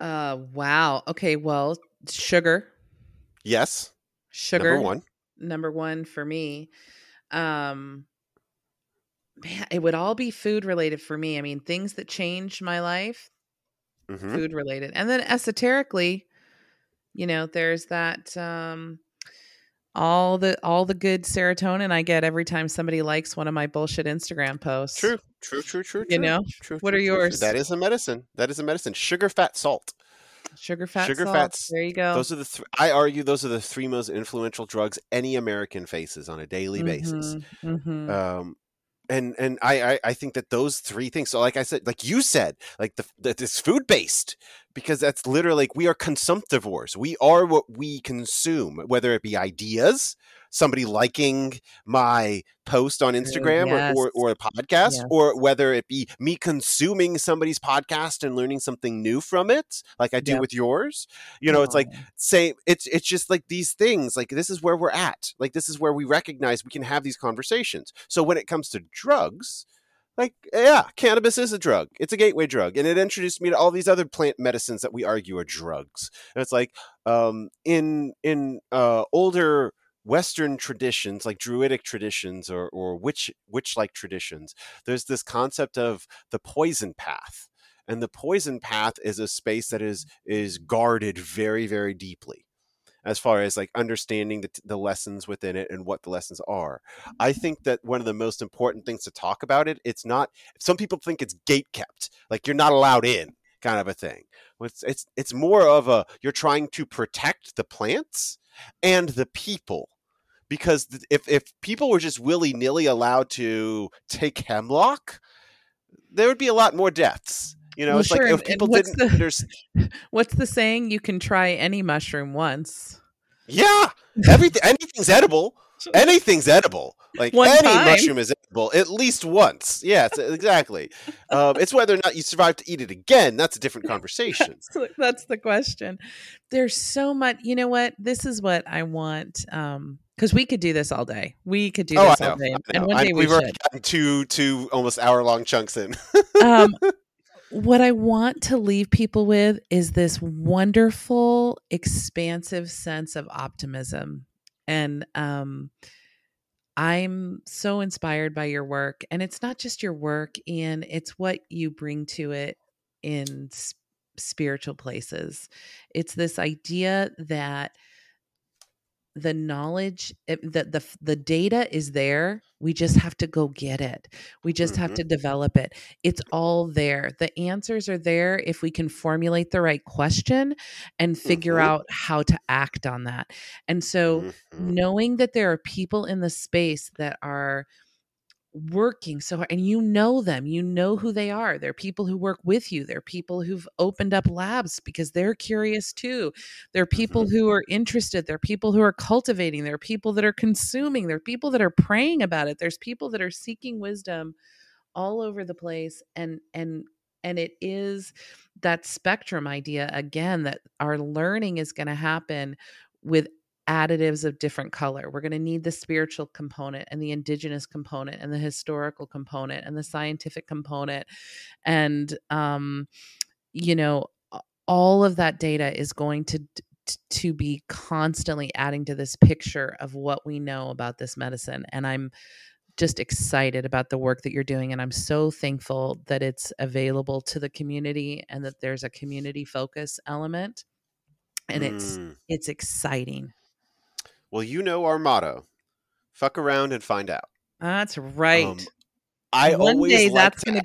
Wow. Okay. Well, sugar. Yes. Sugar. Number one for me. Man, it would all be food related for me. I mean, things that changed my life, food related. And then esoterically, you know, there's that, all the good serotonin I get every time somebody likes one of my bullshit Instagram posts. True. You know, what are yours? That is a medicine. Sugar, fat, salt. Sugar, fat, salt. There you go. Those are the I argue those are the three most influential drugs any American faces on a daily basis. Mm-hmm. And I think that those three things. So like I said, like you said, like this food based, because that's literally like we are consumptivores. We are what we consume, whether it be ideas, somebody liking my post on Instagram or a podcast, or whether it be me consuming somebody's podcast and learning something new from it, like I do with yours. You know, it's like say it's just like these things, like this is where we're at. Like this is where we recognize we can have these conversations. So when it comes to drugs, like, yeah, cannabis is a drug. It's a gateway drug. And it introduced me to all these other plant medicines that we argue are drugs. And it's like in older Western traditions, like Druidic traditions or witch-like traditions, there's this concept of the poison path. And the poison path is a space that is guarded very, very deeply, as far as like understanding the lessons within it and what the lessons are. I think that one of the most important things to talk about it, it's not, some people think it's gate kept, like you're not allowed in kind of a thing. It's more of a, you're trying to protect the plants and the people, because if people were just willy nilly allowed to take hemlock, there would be a lot more deaths. You know, well, it's like if people didn't understand. What's the saying? You can try any mushroom once. Yeah, anything's edible. Anything's edible. Like mushroom is edible at least once. Yes, exactly. It's whether or not you survive to eat it again. That's a different conversation. That's the question. There's so much. You know what? This is what I want. Because we could do this all day. We could do this all day. And one day we've already gotten two almost hour-long chunks in. What I want to leave people with is this wonderful, expansive sense of optimism. And I'm so inspired by your work. And it's not just your work, Ian. It's what you bring to it in spiritual places. It's this idea that the knowledge, that the data is there. We just have to go get it. We just have to develop it. It's all there. The answers are there if we can formulate the right question and figure out how to act on that. And so knowing that there are people in the space that are working so hard, and you know them, you know who they are. They're people who work with you. They're people who've opened up labs because they're curious too. They're people who are interested. They're people who are cultivating. They're people that are consuming. They're people that are praying about it. There's people that are seeking wisdom all over the place. And it is that spectrum idea again, that our learning is going to happen with additives of different color. We're going to need the spiritual component and the indigenous component and the historical component and the scientific component. And, you know, all of that data is going to be constantly adding to this picture of what we know about this medicine. And I'm just excited about the work that you're doing. And I'm so thankful that it's available to the community and that there's a community focus element. And it's exciting. Well, you know our motto, fuck around and find out. That's right. One day that's going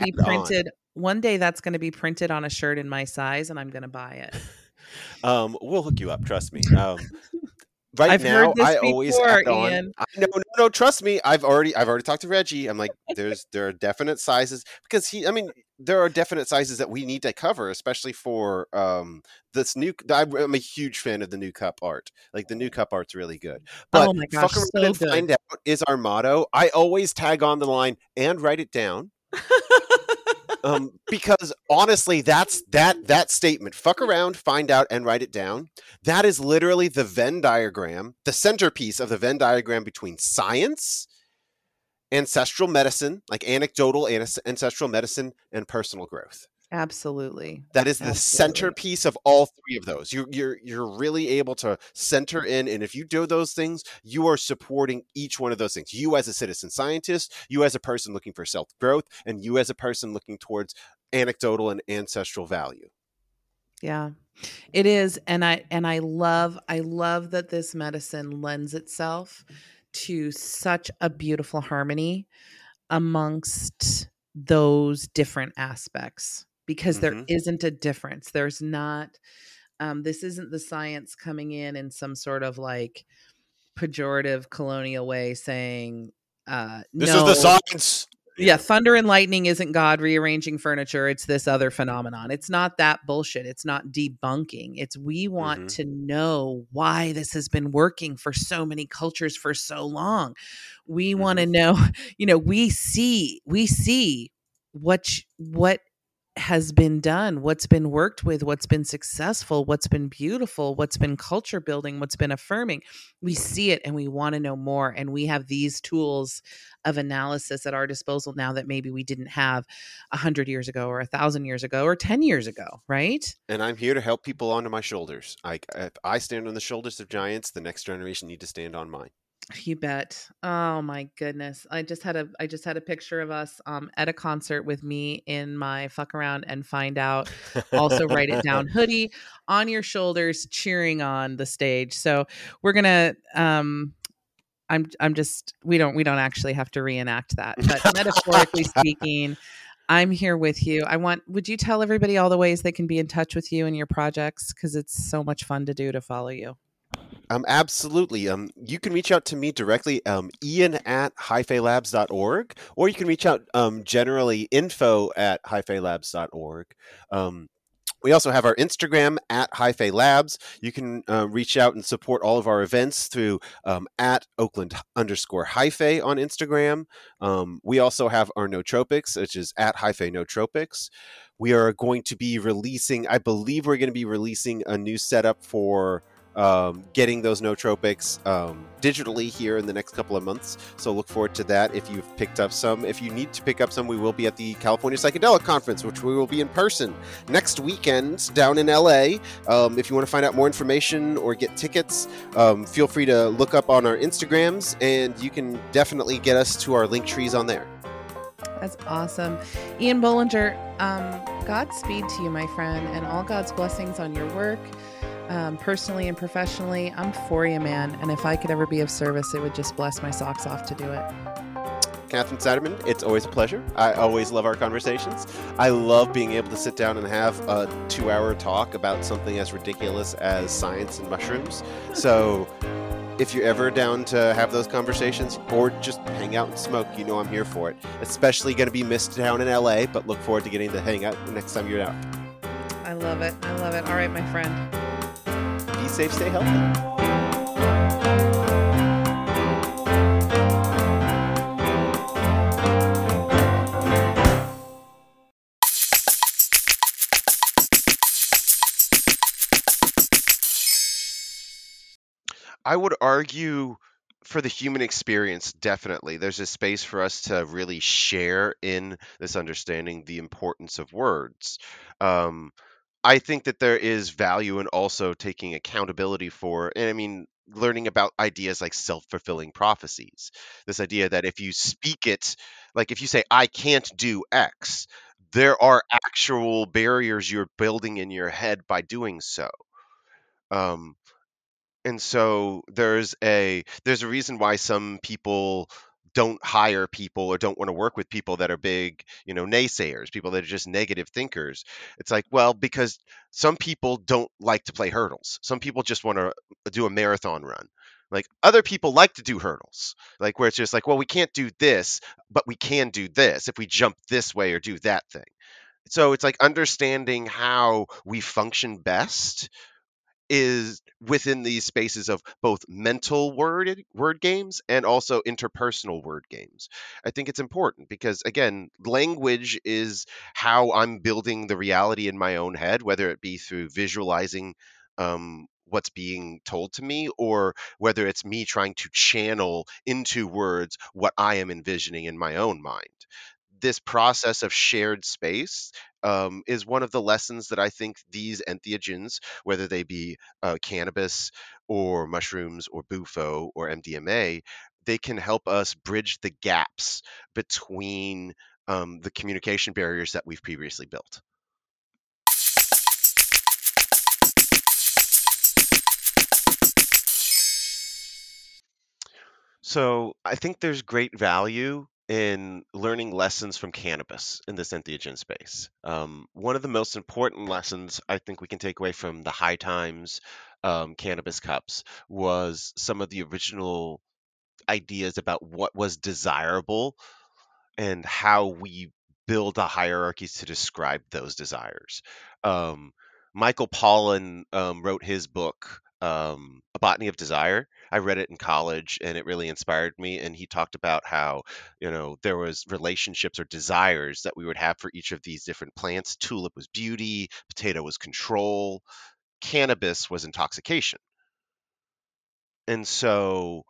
to be printed on a shirt in my size, and I'm going to buy it. We'll hook you up. Trust me. No, trust me. I've already talked to Reggie. I'm like, there are definite sizes because there are definite sizes that we need to cover, especially for this new. I'm a huge fan of the new cup art. Like the new cup art's really good. But oh my gosh, fuck around and find out is our motto. I always tag on the line and write it down. Because honestly, that's that statement, fuck around, find out, and write it down. That is literally the Venn diagram, the centerpiece of the Venn diagram between science, ancestral medicine, like anecdotal ancestral medicine, and personal growth. Absolutely. That is the centerpiece of all three of those. You're really able to center in. And if you do those things, you are supporting each one of those things. You as a citizen scientist, you as a person looking for self-growth, and you as a person looking towards anecdotal and ancestral value. Yeah, it is. And I love that this medicine lends itself to such a beautiful harmony amongst those different aspects, because there isn't a difference. There's not, this isn't the science coming in some sort of like pejorative colonial way saying, this is the science. Yeah. Thunder and lightning isn't God rearranging furniture. It's this other phenomenon. It's not that bullshit. It's not debunking. It's we want to know why this has been working for so many cultures for so long. We want to know, we see what has been done, what's been worked with, what's been successful, what's been beautiful, what's been culture building, what's been affirming. We see it and we want to know more. And we have these tools of analysis at our disposal now that maybe we didn't have 100 years ago or 1,000 years ago or 10 years ago. Right. And I'm here to help people onto my shoulders. If I stand on the shoulders of giants, the next generation need to stand on mine. You bet. Oh my goodness. I just had a picture of us at a concert with me in my fuck around and find out, also write it down hoodie on your shoulders, cheering on the stage. So we're going to, we don't actually have to reenact that, but metaphorically speaking, I'm here with you. Would you tell everybody all the ways they can be in touch with you and your projects? 'Cause it's so much fun to do to follow you. Absolutely. You can reach out to me directly, ian@hyphaelabs.org, or you can reach out generally info@hyphaelabs.org. We also have our Instagram @HyphaeLabs. You can reach out and support all of our events through @Oakland_Hyphae on Instagram. We also have our Nootropics, which is @HyphaeNootropics. We are going to be releasing, I believe we're going to be releasing a new setup for getting those nootropics digitally here in the next couple of months. So look forward to that. If you've picked up some, if you need to pick up some, we will be at the California Psychedelic Conference, which we will be in person next weekend down in LA. If you want to find out more information or get tickets, feel free to look up on our Instagrams, and you can definitely get us to our link trees on there. That's awesome. Ian Bollinger, Godspeed to you, my friend, and all God's blessings on your work. Personally and professionally, I'm for you, man. And if I could ever be of service, it would just bless my socks off to do it. Catherine Sidman, it's always a pleasure. I always love our conversations. I love being able to sit down and have a 2-hour talk about something as ridiculous as science and mushrooms. So If you're ever down to have those conversations or just hang out and smoke, you know I'm here for it. Especially going to be missed down in LA, but look forward to getting to hang out the next time you're out. I love it. I love it. All right, my friend. Be safe, stay healthy. I would argue for the human experience, definitely. There's a space for us to really share in this understanding the importance of words. I think that there is value in also taking accountability for, and I mean, learning about ideas like self-fulfilling prophecies. This idea that if you speak it, like if you say, I can't do X, there are actual barriers you're building in your head by doing so. And so there's a reason why some people don't hire people or don't want to work with people that are big, naysayers, people that are just negative thinkers. It's like, well, because some people don't like to play hurdles. Some people just want to do a marathon run. Like other people like to do hurdles, like where it's just like, well, we can't do this, but we can do this if we jump this way or do that thing. So it's like understanding how we function best is within these spaces of both mental word games and also interpersonal word games. I think it's important because, again, language is how I'm building the reality in my own head, whether it be through visualizing what's being told to me or whether it's me trying to channel into words what I am envisioning in my own mind. This process of shared space is one of the lessons that I think these entheogens, whether they be cannabis or mushrooms or bufo or MDMA, they can help us bridge the gaps between the communication barriers that we've previously built. So I think there's great value in learning lessons from cannabis in this entheogen space. One of the most important lessons I think we can take away from the High Times cannabis cups was some of the original ideas about what was desirable and how we build the hierarchies to describe those desires. Michael Pollan wrote his book, A Botany of Desire. I read it in college and it really inspired me. And he talked about how, there was relationships or desires that we would have for each of these different plants. Tulip was beauty, potato was control, cannabis was intoxication. And so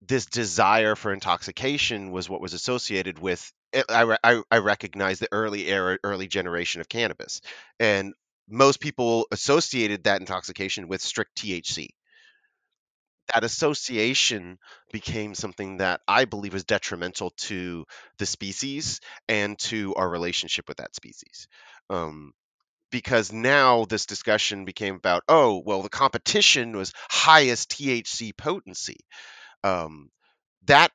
this desire for intoxication was what was associated with, I recognize the early generation of cannabis. And most people associated that intoxication with strict THC. That association became something that I believe was detrimental to the species and to our relationship with that species. Because now this discussion became about, oh, well, the competition was highest THC potency. That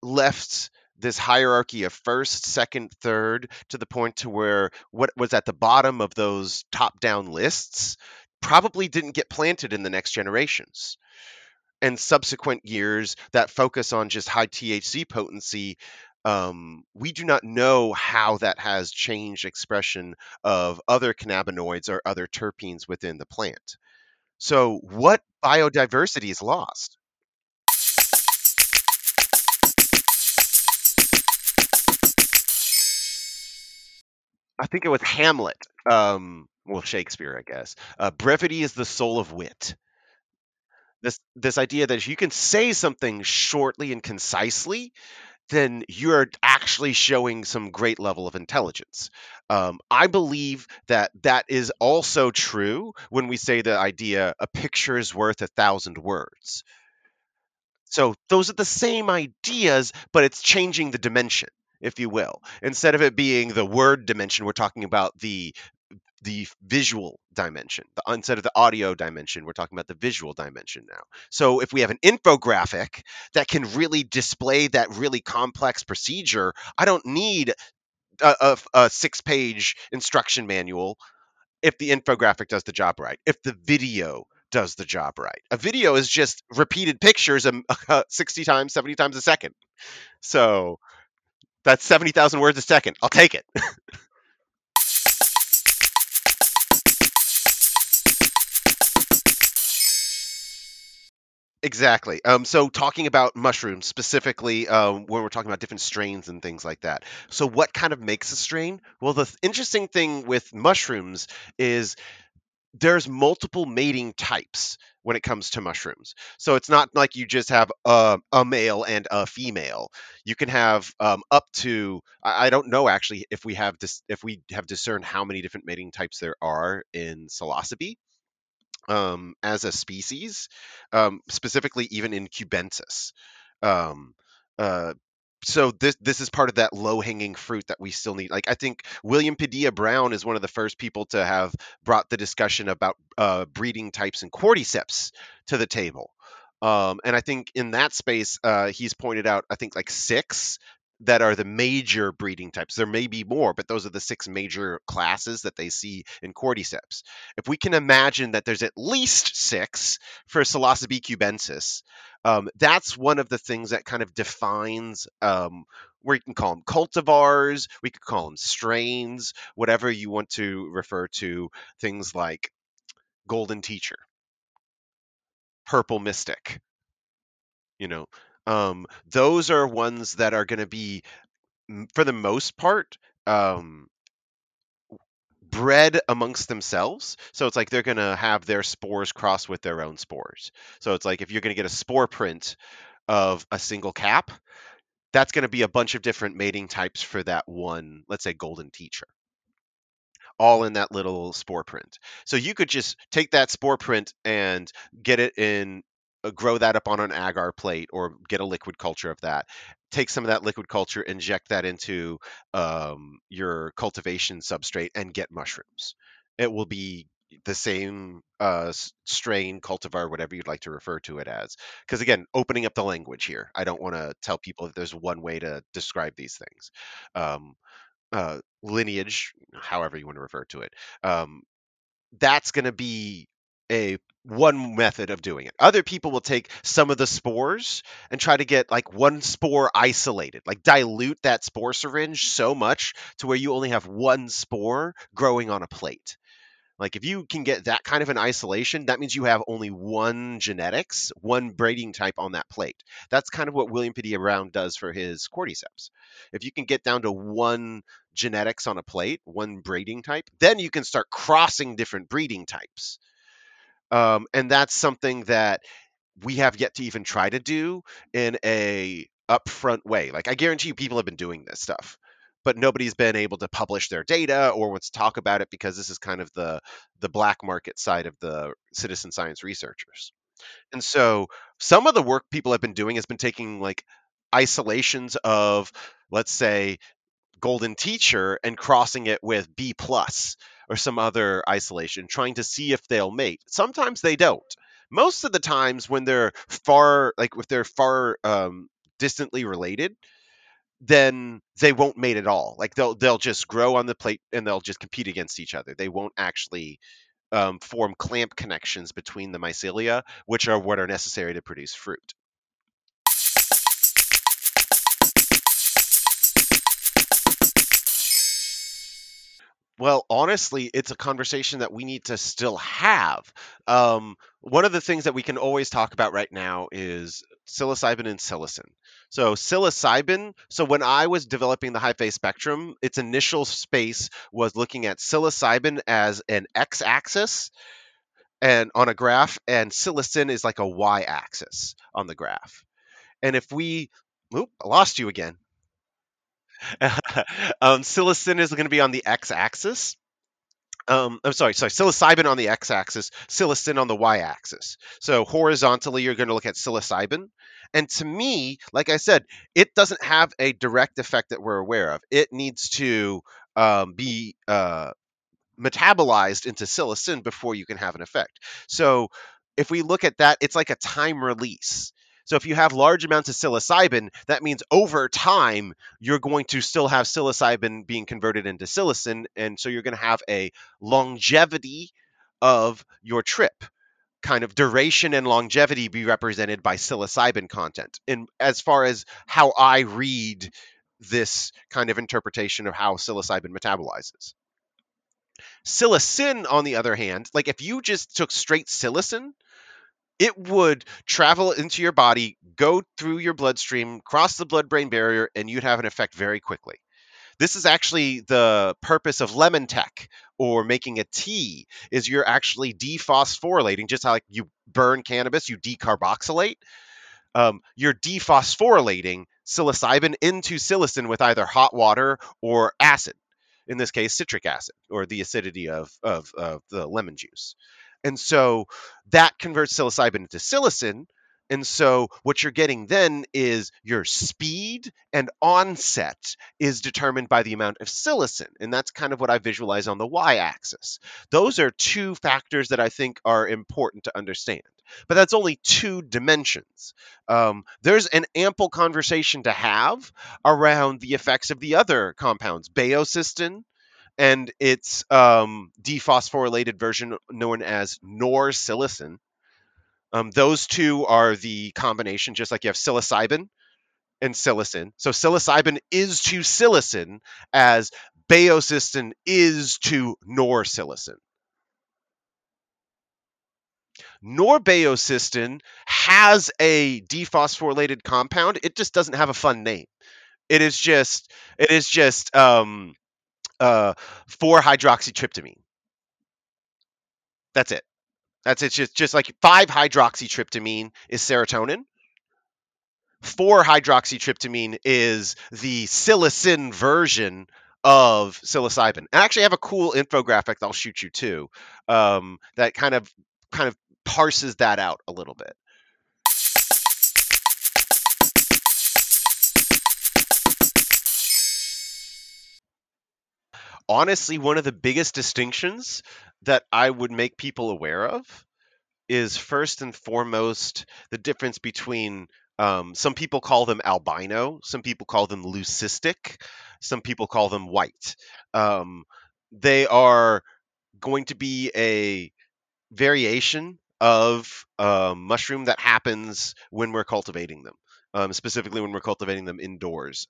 left this hierarchy of first, second, third, to the point to where what was at the bottom of those top-down lists probably didn't get planted in the next generations. And subsequent years that focus on just high THC potency, we do not know how that has changed expression of other cannabinoids or other terpenes within the plant. So what biodiversity is lost? I think it was Hamlet, Shakespeare, I guess. Brevity is the soul of wit. This idea that if you can say something shortly and concisely, then you're actually showing some great level of intelligence. I believe that is also true when we say the idea, a picture is worth 1,000 words. So those are the same ideas, but it's changing the dimension, if you will. Instead of it being the word dimension, we're talking about the visual dimension. Instead of the audio dimension, we're talking about the visual dimension now. So if we have an infographic that can really display that really complex procedure, I don't need a 6-page instruction manual if the infographic does the job right, if the video does the job right. A video is just repeated pictures 60 times, 70 times a second. So that's 70,000 words a second. I'll take it. Exactly. So talking about mushrooms specifically, when we're talking about different strains and things like that. So what kind of makes a strain? Well, the interesting thing with mushrooms is there's multiple mating types when it comes to mushrooms. So it's not like you just have a male and a female. You can have up to, I don't know actually if we have discerned how many different mating types there are in psilocybe. As a species, specifically even in cubensis. So this is part of that low-hanging fruit that we still need. Like I think William Padilla Brown is one of the first people to have brought the discussion about breeding types and cordyceps to the table. And I think in that space, he's pointed out, I think like 6 that are the major breeding types. There may be more, but those are the 6 major classes that they see in cordyceps. If we can imagine that there's at least 6 for Psilocybe cubensis, that's one of the things that kind of defines where you can call them cultivars, we could call them strains, whatever you want to refer to, things like Golden Teacher, Purple Mystic, those are ones that are going to be, for the most part, bred amongst themselves. So it's like they're going to have their spores cross with their own spores. So it's like if you're going to get a spore print of a single cap, that's going to be a bunch of different mating types for that one, let's say, Golden Teacher, all in that little spore print. So you could just take that spore print and get it in, grow that up on an agar plate or get a liquid culture of that. Take some of that liquid culture, inject that into your cultivation substrate and get mushrooms. It will be the same strain, cultivar, whatever you'd like to refer to it as. Because again, opening up the language here. I don't want to tell people that there's one way to describe these things. Lineage, however you want to refer to it. That's going to be one method of doing it. Other people will take some of the spores and try to get like one spore isolated, like dilute that spore syringe so much to where you only have one spore growing on a plate. Like if you can get that kind of an isolation, that means you have only one genetics, one breeding type on that plate. That's kind of what William Padilla Brown does for his cordyceps. If you can get down to one genetics on a plate, one breeding type, then you can start crossing different breeding types. And that's something that we have yet to even try to do in a upfront way. Like I guarantee you people have been doing this stuff, but nobody's been able to publish their data or wants to talk about it because this is kind of the black market side of the citizen science researchers. And so some of the work people have been doing has been taking like isolations of, let's say, Golden Teacher and crossing it with B+ or some other isolation, trying to see if they'll mate. Sometimes they don't. Most of the times when they're far distantly related, then they won't mate at all. Like they'll just grow on the plate and they'll just compete against each other. They won't actually form clamp connections between the mycelia, which are what are necessary to produce fruit. Well, honestly, it's a conversation that we need to still have. One of the things that we can always talk about right now is psilocybin and psilocin. So psilocybin, so when I was developing the Hyphae Spectrum, its initial space was looking at psilocybin as an x-axis and on a graph, and psilocin is like a y-axis on the graph. And if we... Oop, I lost you again. Psilocin is going to be on the x-axis. Psilocybin on the x-axis, psilocin on the y-axis. So horizontally, you're going to look at psilocybin. And to me, like I said, it doesn't have a direct effect that we're aware of. It needs to be metabolized into psilocin before you can have an effect. So if we look at that, it's like a time release. So if you have large amounts of psilocybin, that means over time, you're going to still have psilocybin being converted into psilocin. And so you're going to have a longevity of your trip kind of duration and longevity be represented by psilocybin content. And as far as how I read this kind of interpretation of how psilocybin metabolizes. Psilocin, on the other hand, like if you just took straight psilocin, it would travel into your body, go through your bloodstream, cross the blood-brain barrier, and you'd have an effect very quickly. This is actually the purpose of Lemon Tek, or making a tea, is you're actually dephosphorylating, just how like you burn cannabis, you decarboxylate. You're dephosphorylating psilocybin into psilocin with either hot water or acid, in this case, citric acid, or the acidity of the lemon juice. And so that converts psilocybin into psilocin. And so what you're getting then is your speed and onset is determined by the amount of psilocin. And that's kind of what I visualize on the y-axis. Those are two factors that I think are important to understand. But that's only two dimensions. There's an ample conversation to have around the effects of the other compounds, baeocystin, and its dephosphorylated version known as norpsilocin. Those two are the combination, just like you have psilocybin and psilocin. So psilocybin is to psilocin as baeocystin is to norpsilocin. Norbaeocystin has a dephosphorylated compound. It just doesn't have a fun name. It is just 4-hydroxytryptamine. That's it. It's just like 5-hydroxytryptamine is serotonin. 4-hydroxytryptamine is the psilocin version of psilocybin. I actually have a cool infographic that I'll shoot you too, that kind of parses that out a little bit. Honestly, one of the biggest distinctions that I would make people aware of is first and foremost the difference between some people call them albino, some people call them leucistic, some people call them white. They are going to be a variation of mushroom that happens when we're cultivating them, specifically when we're cultivating them indoors.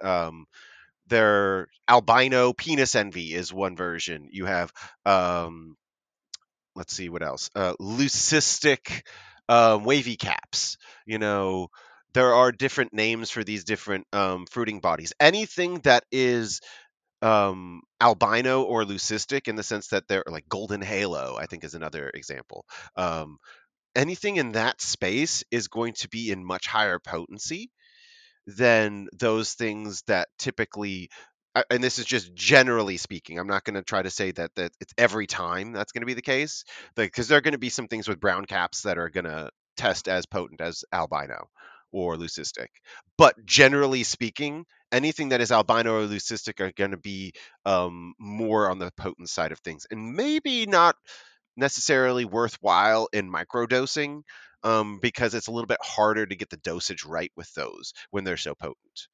Their albino penis envy is one version. You have, let's see what else, leucistic wavy caps. You know, there are different names for these different fruiting bodies. Anything that is albino or leucistic in the sense that they're like golden halo, I think is another example. Anything in that space is going to be in much higher potency than those things that typically, and this is just generally speaking, I'm not going to try to say that it's every time that's going to be the case, because there are going to be some things with brown caps that are going to test as potent as albino or leucistic. But generally speaking, anything that is albino or leucistic are going to be more on the potent side of things, and maybe not necessarily worthwhile in microdosing, because it's a little bit harder to get the dosage right with those when they're so potent.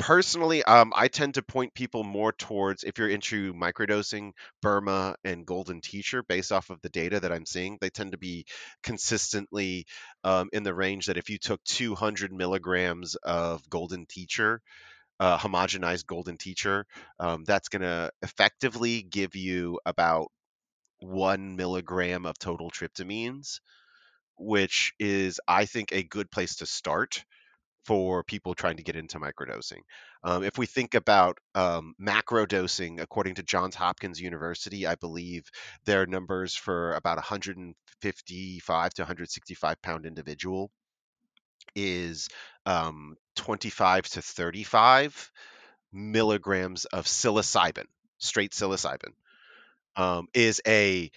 Personally, I tend to point people more towards, if you're into microdosing, Burma and Golden Teacher, based off of the data that I'm seeing. They tend to be consistently in the range that if you took 200 milligrams of Golden Teacher, homogenized Golden Teacher, that's going to effectively give you about 1 milligram of total tryptamines, which is, I think, a good place to start for people trying to get into microdosing. If we think about macro dosing, according to Johns Hopkins University, I believe their numbers for about 155 to 165 pound individual is 25 to 35 milligrams of psilocybin, straight psilocybin. Is a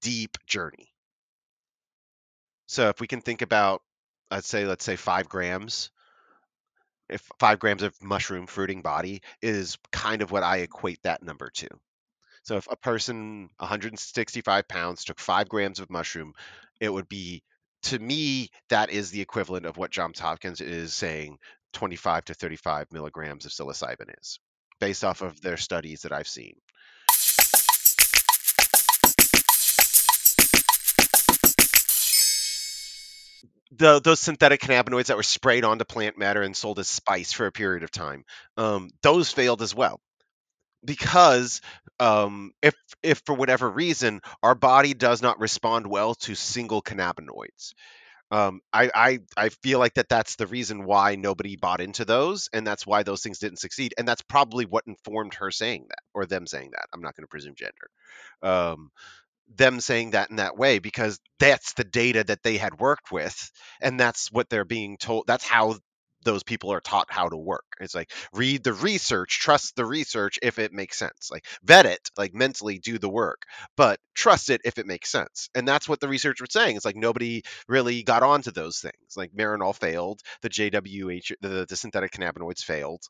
deep journey. So if we can think about, let's say 5 grams, if 5 grams of mushroom fruiting body is kind of what I equate that number to. So if a person 165 pounds took 5 grams of mushroom, it would be, to me, that is the equivalent of what Johns Hopkins is saying 25 to 35 milligrams of psilocybin is, based off of their studies that I've seen. those synthetic cannabinoids that were sprayed onto plant matter and sold as spice for a period of time, those failed as well. Because if for whatever reason our body does not respond well to single cannabinoids, I feel like that's the reason why nobody bought into those, and that's why those things didn't succeed, and that's probably what informed her saying that, or them saying that. I'm not going to presume gender. Them saying that in that way, because that's the data that they had worked with, and that's what they're being told. That's how those people are taught how to work. It's like, read the research, trust the research if it makes sense, like vet it, like mentally do the work, but trust it if it makes sense. And that's what the research was saying. It's like, nobody really got onto those things. Like Marinol failed, the JWH, the synthetic cannabinoids failed.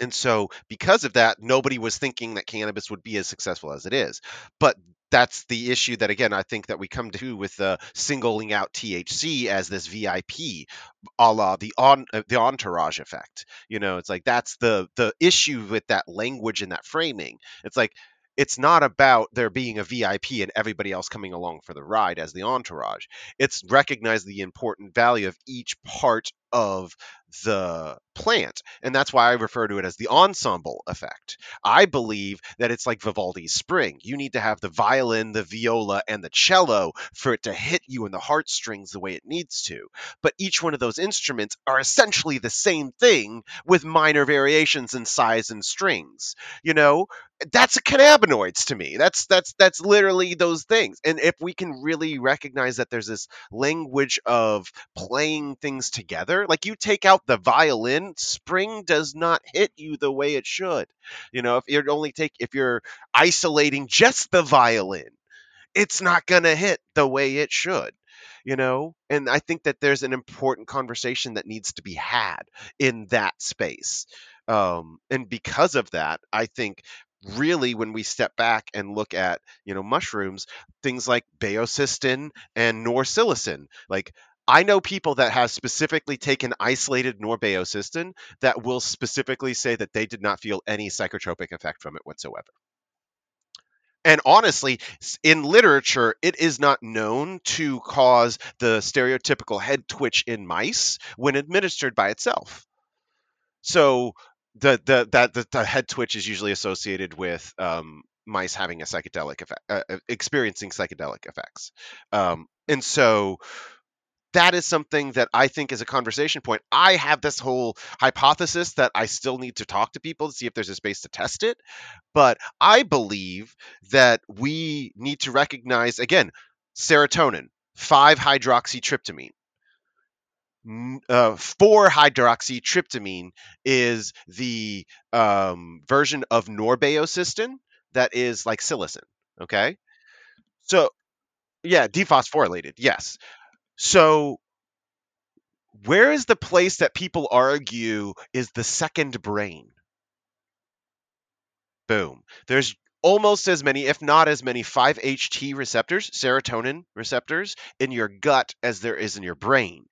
And so because of that, nobody was thinking that cannabis would be as successful as it is. But that's the issue that, again, I think that we come to with singling out THC as this VIP, a la the entourage effect. You know, it's like, that's the issue with that language and that framing. It's like, it's not about there being a VIP and everybody else coming along for the ride as the entourage. It's recognize the important value of each part of the plant. And that's why I refer to it as the ensemble effect. I believe that it's like Vivaldi's Spring. You need to have the violin, the viola, and the cello for it to hit you in the heartstrings the way it needs to. But each one of those instruments are essentially the same thing with minor variations in size and strings. You know, that's a cannabinoids to me. That's literally those things. And if we can really recognize that there's this language of playing things together, like, you take out the violin, spring does not hit you the way it should. You know, if you're isolating just the violin, it's not going to hit the way it should, you know? And I think that there's an important conversation that needs to be had in that space. And because of that, I think really when we step back and look at, you know, mushrooms, things like Baeocystin and Norpsilocin, like, I know people that have specifically taken isolated Norbaeocystin that will specifically say that they did not feel any psychotropic effect from it whatsoever. And honestly, in literature, it is not known to cause the stereotypical head twitch in mice when administered by itself. So the head twitch is usually associated with mice having a psychedelic effect, experiencing psychedelic effects. And so that is something that I think is a conversation point. I have this whole hypothesis that I still need to talk to people to see if there's a space to test it. But I believe that we need to recognize, again, serotonin, 5-hydroxytryptamine. 4-hydroxytryptamine is the version of norbaeocystin that is like psilocin. Okay. So, yeah, dephosphorylated. Yes. So where is the place that people argue is the second brain? Boom. There's almost as many, if not as many, 5-HT receptors, serotonin receptors, in your gut as there is in your brain.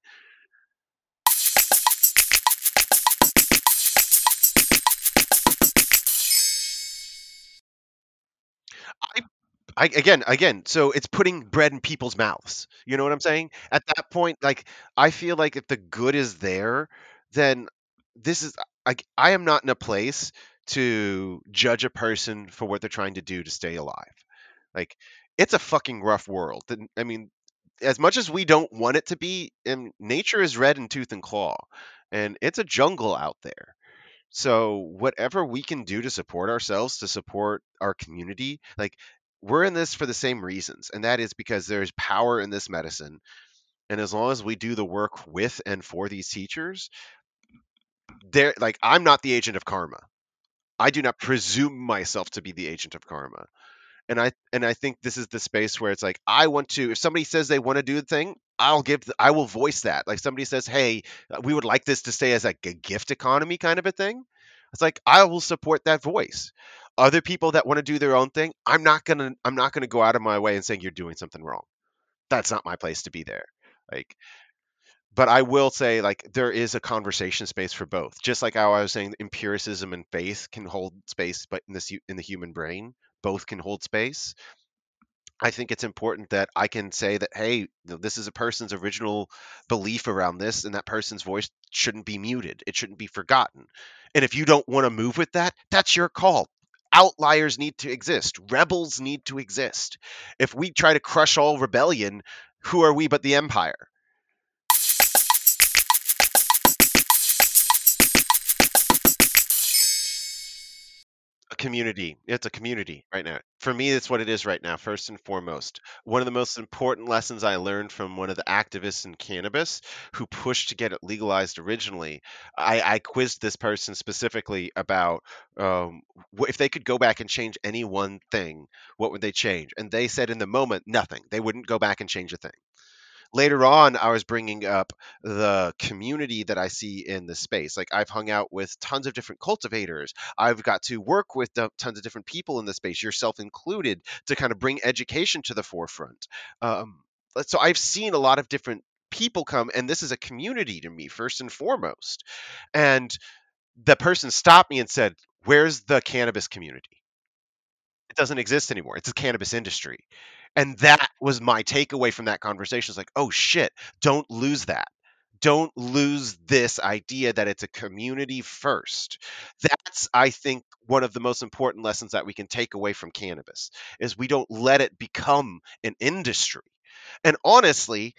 Again, so it's putting bread in people's mouths. You know what I'm saying? At that point, like, I feel like if the good is there, then this is, I am not in a place to judge a person for what they're trying to do to stay alive. Like, it's a fucking rough world. I mean, as much as we don't want it to be, and nature is red in tooth and claw, and it's a jungle out there. So whatever we can do to support ourselves, to support our community, like, we're in this for the same reasons, and that is because there's power in this medicine. And as long as we do the work with and for these teachers, they're like, I'm not the agent of karma. I do not presume myself to be the agent of karma. And I think this is the space where it's like, I want to, if somebody says they want to do the thing, I will voice that. Like, somebody says, hey, we would like this to stay as like a gift economy kind of a thing. It's like, I will support that voice. Other people that want to do their own thing, I'm not gonna go out of my way and saying you're doing something wrong. That's not my place to be there. Like, but I will say, like, there is a conversation space for both. Just like how I was saying, empiricism and faith can hold space, but in the human brain, both can hold space. I think it's important that I can say that, hey, this is a person's original belief around this, and that person's voice shouldn't be muted. It shouldn't be forgotten. And if you don't want to move with that, that's your call. Outliers need to exist. Rebels need to exist. If we try to crush all rebellion, who are we but the empire? Community. It's a community right now. For me, that's what it is right now, first and foremost. One of the most important lessons I learned from one of the activists in cannabis who pushed to get it legalized originally, I quizzed this person specifically about if they could go back and change any one thing, what would they change? And they said in the moment, nothing. They wouldn't go back and change a thing. Later on, I was bringing up the community that I see in the space. Like, I've hung out with tons of different cultivators. I've got to work with tons of different people in the space, yourself included, to kind of bring education to the forefront. So I've seen a lot of different people come, and this is a community to me, first and foremost. And the person stopped me and said, where's the cannabis community? It doesn't exist anymore. It's a cannabis industry. And that was my takeaway from that conversation. It's like, oh shit, don't lose that. Don't lose this idea that it's a community first. That's, I think, one of the most important lessons that we can take away from cannabis is we don't let it become an industry. And honestly,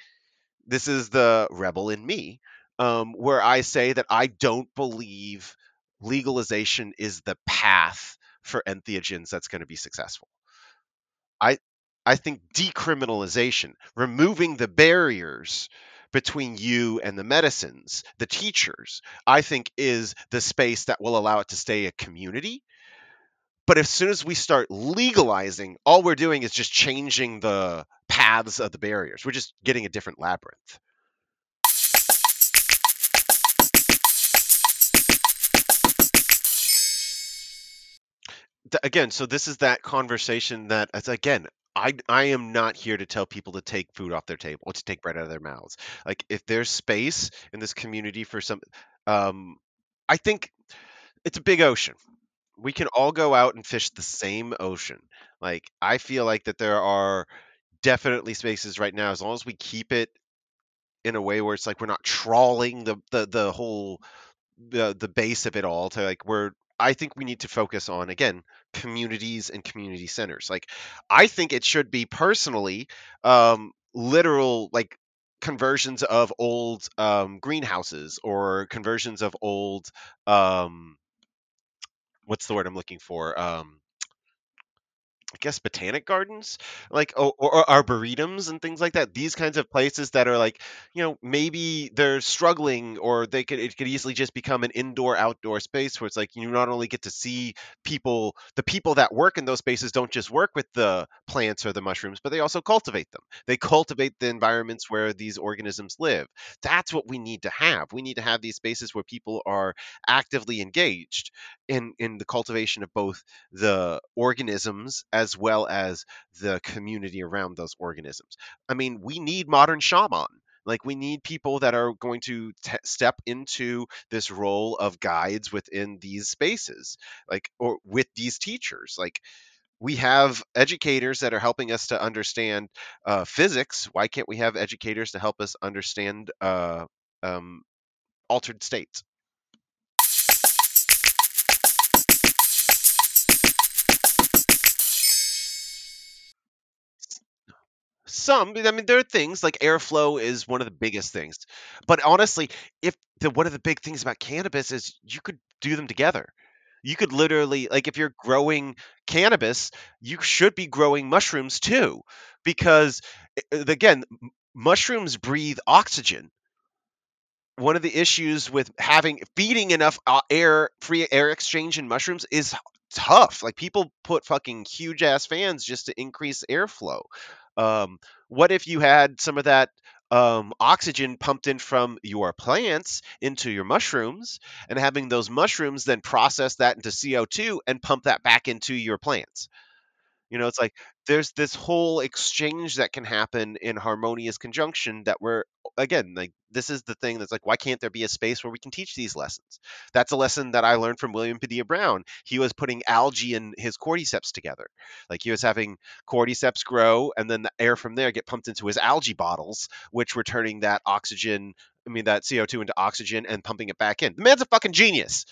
this is the rebel in me, where I say that I don't believe legalization is the path for entheogens that's going to be successful. I think decriminalization, removing the barriers between you and the medicines, the teachers, I think is the space that will allow it to stay a community. But as soon as we start legalizing, all we're doing is just changing the paths of the barriers. We're just getting a different labyrinth. Again, so this is that conversation that, again, I am not here to tell people to take food off their table or to take bread out of their mouths. Like, if there's space in this community for some, I think it's a big ocean. We can all go out and fish the same ocean. Like, I feel like that there are definitely spaces right now, as long as we keep it in a way where it's like we're not trawling the whole the base of it all to like we're. I think we need to focus on, again, communities and community centers. Like, I think it should be personally literal, like, conversions of old greenhouses or conversions of old, what's the word I'm looking for? I guess botanic gardens, like or arboretums and things like that. These kinds of places that are like, maybe they're struggling, or it could easily just become an indoor outdoor space where it's like you not only get to see people, the people that work in those spaces don't just work with the plants or the mushrooms, but they also cultivate them. They cultivate the environments where these organisms live. That's what we need to have. We need to have these spaces where people are actively engaged in the cultivation of both the organisms as well as the community around those organisms. I mean, we need modern shaman. Like, we need people that are going to step into this role of guides within these spaces, like, or with these teachers. Like, we have educators that are helping us to understand physics. Why can't we have educators to help us understand altered states? There are things like airflow is one of the biggest things. But honestly, one of the big things about cannabis is you could do them together. You could literally, like, if you're growing cannabis, you should be growing mushrooms too, because, again, mushrooms breathe oxygen. One of the issues with feeding enough free air exchange in mushrooms is tough. Like, people put fucking huge ass fans just to increase airflow. What if you had some of that oxygen pumped in from your plants into your mushrooms, and having those mushrooms then process that into CO2 and pump that back into your plants? It's like there's this whole exchange that can happen in harmonious conjunction that we're, again, like, this is the thing that's like, why can't there be a space where we can teach these lessons? That's a lesson that I learned from William Padilla Brown. He was putting algae and his cordyceps together. Like, he was having cordyceps grow, and then the air from there get pumped into his algae bottles, which were turning that oxygen, I mean, that CO2 into oxygen and pumping it back in. The man's a fucking genius.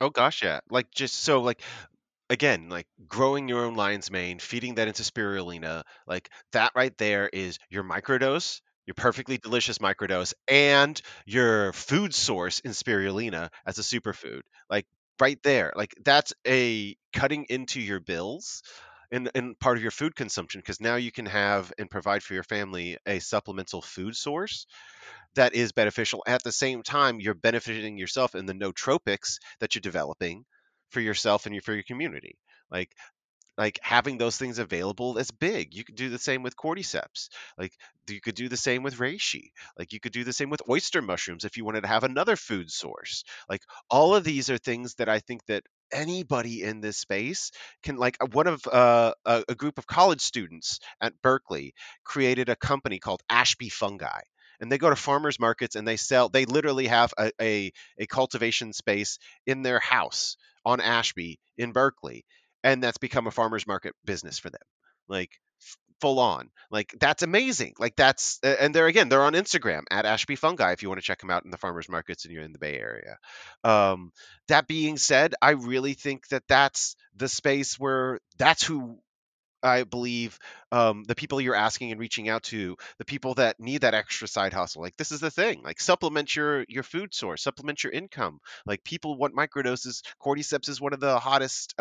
Oh gosh, yeah. Like, just so, like, again, like, growing your own lion's mane, feeding that into spirulina, like, that right there is your microdose, your perfectly delicious microdose, and your food source in spirulina as a superfood. Like, right there, like, that's a cutting into your bills and part of your food consumption, because now you can have and provide for your family a supplemental food source that is beneficial. At the same time, you're benefiting yourself in the nootropics that you're developing for yourself and for your community. Like having those things available is big. You could do the same with cordyceps. Like, you could do the same with reishi. Like, you could do the same with oyster mushrooms if you wanted to have another food source. Like, all of these are things that I think that anybody in this space can, like, one of a group of college students at Berkeley created a company called Ashby Fungi. And they go to farmers markets and they literally have a cultivation space in their house on Ashby in Berkeley. And that's become a farmers market business for them, like, full on. Like, that's amazing. Like, that's, and they're on Instagram at Ashby Fungi if you want to check them out in the farmers markets and you're in the Bay Area. That being said, I really think that that's the space where that's who I believe the people you're asking and reaching out to, the people that need that extra side hustle. Like, this is the thing, like, supplement your food source, supplement your income. Like, people want microdoses. Cordyceps is one of the hottest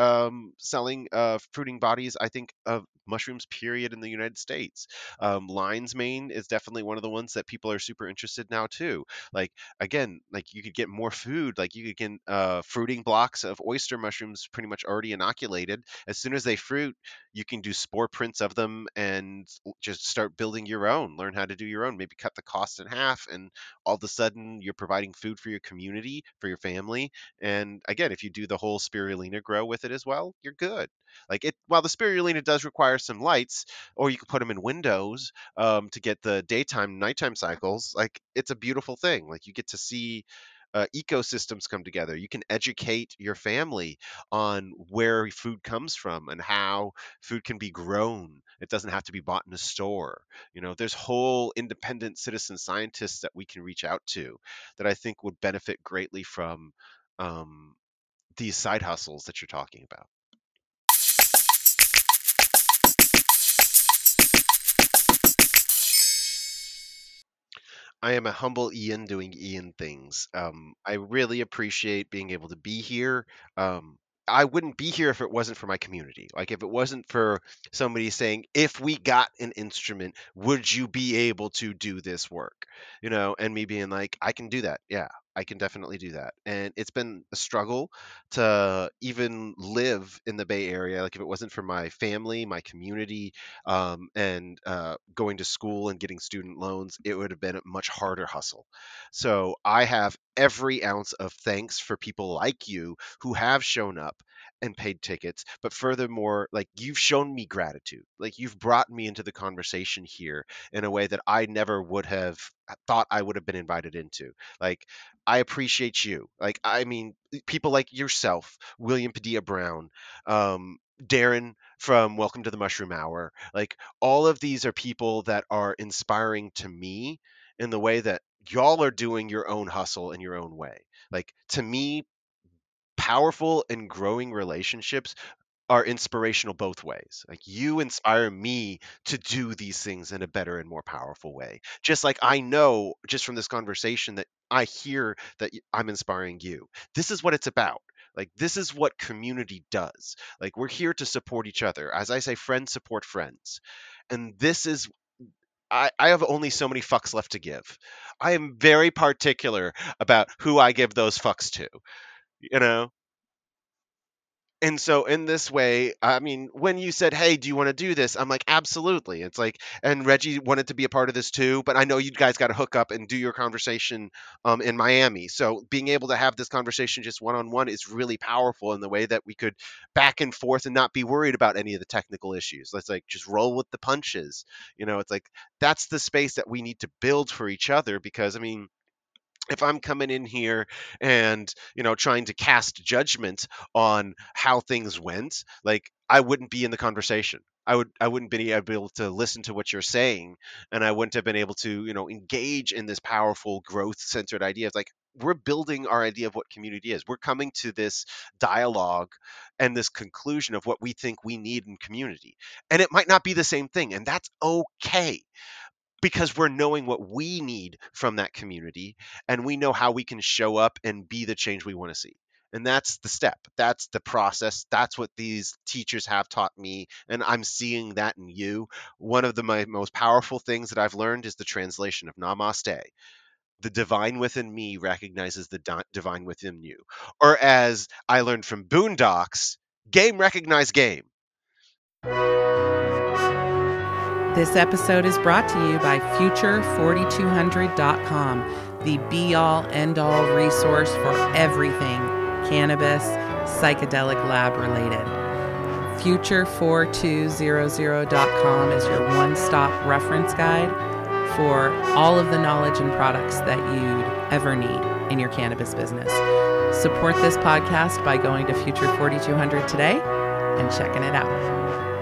selling fruiting bodies, I think, of mushrooms, period, in the United States. Lion's Mane is definitely one of the ones that people are super interested now too. Like, again, like, you could get more food. Like, you could get fruiting blocks of oyster mushrooms pretty much already inoculated. As soon as they fruit, you can do spore prints of them and just start building your own, learn how to do your own, maybe cut the cost in half, and all of a sudden you're providing food for your community, for your family. And again, if you do the whole spirulina grow with it as well, you're good. Like, it, while the spirulina does require some lights, or you can put them in windows to get the daytime nighttime cycles, like, it's a beautiful thing. Like, you get to see ecosystems come together. You can educate your family on where food comes from and how food can be grown. It doesn't have to be bought in a store. You know, there's whole independent citizen scientists that we can reach out to that I think would benefit greatly from these side hustles that you're talking about. I am a humble Ian doing Ian things. I really appreciate being able to be here. I wouldn't be here if it wasn't for my community. Like, if it wasn't for somebody saying, if we got an instrument, would you be able to do this work? You know, and me being like, I can do that. Yeah, I can definitely do that. And it's been a struggle to even live in the Bay Area. Like, if it wasn't for my family, my community, and going to school and getting student loans, it would have been a much harder hustle. So I have every ounce of thanks for people like you who have shown up and paid tickets. But furthermore, like, you've shown me gratitude. Like, you've brought me into the conversation here in a way that I never would have thought I would have been invited into. Like, I appreciate you. Like, I mean, people like yourself, William Padilla Brown, Darren from Welcome to the Mushroom Hour. Like, all of these are people that are inspiring to me in the way that y'all are doing your own hustle in your own way. Like, to me, powerful and growing relationships are inspirational both ways. Like, you inspire me to do these things in a better and more powerful way. Just like I know just from this conversation that I hear that I'm inspiring you. This is what it's about. Like, this is what community does. Like, we're here to support each other. As I say, friends support friends. And this is, I have only so many fucks left to give. I am very particular about who I give those fucks to, you know? And so in this way, I mean, when you said, hey, do you want to do this? I'm like, absolutely. It's like, and Reggie wanted to be a part of this too, but I know you guys got to hook up and do your conversation in Miami. So being able to have this conversation just one-on-one is really powerful in the way that we could back and forth and not be worried about any of the technical issues. Let's like just roll with the punches. You know, it's like, that's the space that we need to build for each other, because I mean, if I'm coming in here and, you know, trying to cast judgment on how things went, like I wouldn't be in the conversation. I wouldn't be able to listen to what you're saying, and I wouldn't have been able to, you know, engage in this powerful growth-centered idea. It's like, we're building our idea of what community is. We're coming to this dialogue and this conclusion of what we think we need in community. And it might not be the same thing, and that's okay, because we're knowing what we need from that community, and we know how we can show up and be the change we want to see. And that's the step. That's the process. That's what these teachers have taught me, and I'm seeing that in you. One of my most powerful things that I've learned is the translation of Namaste. The divine within me recognizes the divine within you. Or as I learned from Boondocks, game recognize game. This episode is brought to you by Future4200.com, the be-all, end-all resource for everything cannabis, psychedelic lab related. Future4200.com is your one-stop reference guide for all of the knowledge and products that you'd ever need in your cannabis business. Support this podcast by going to Future4200 today and checking it out.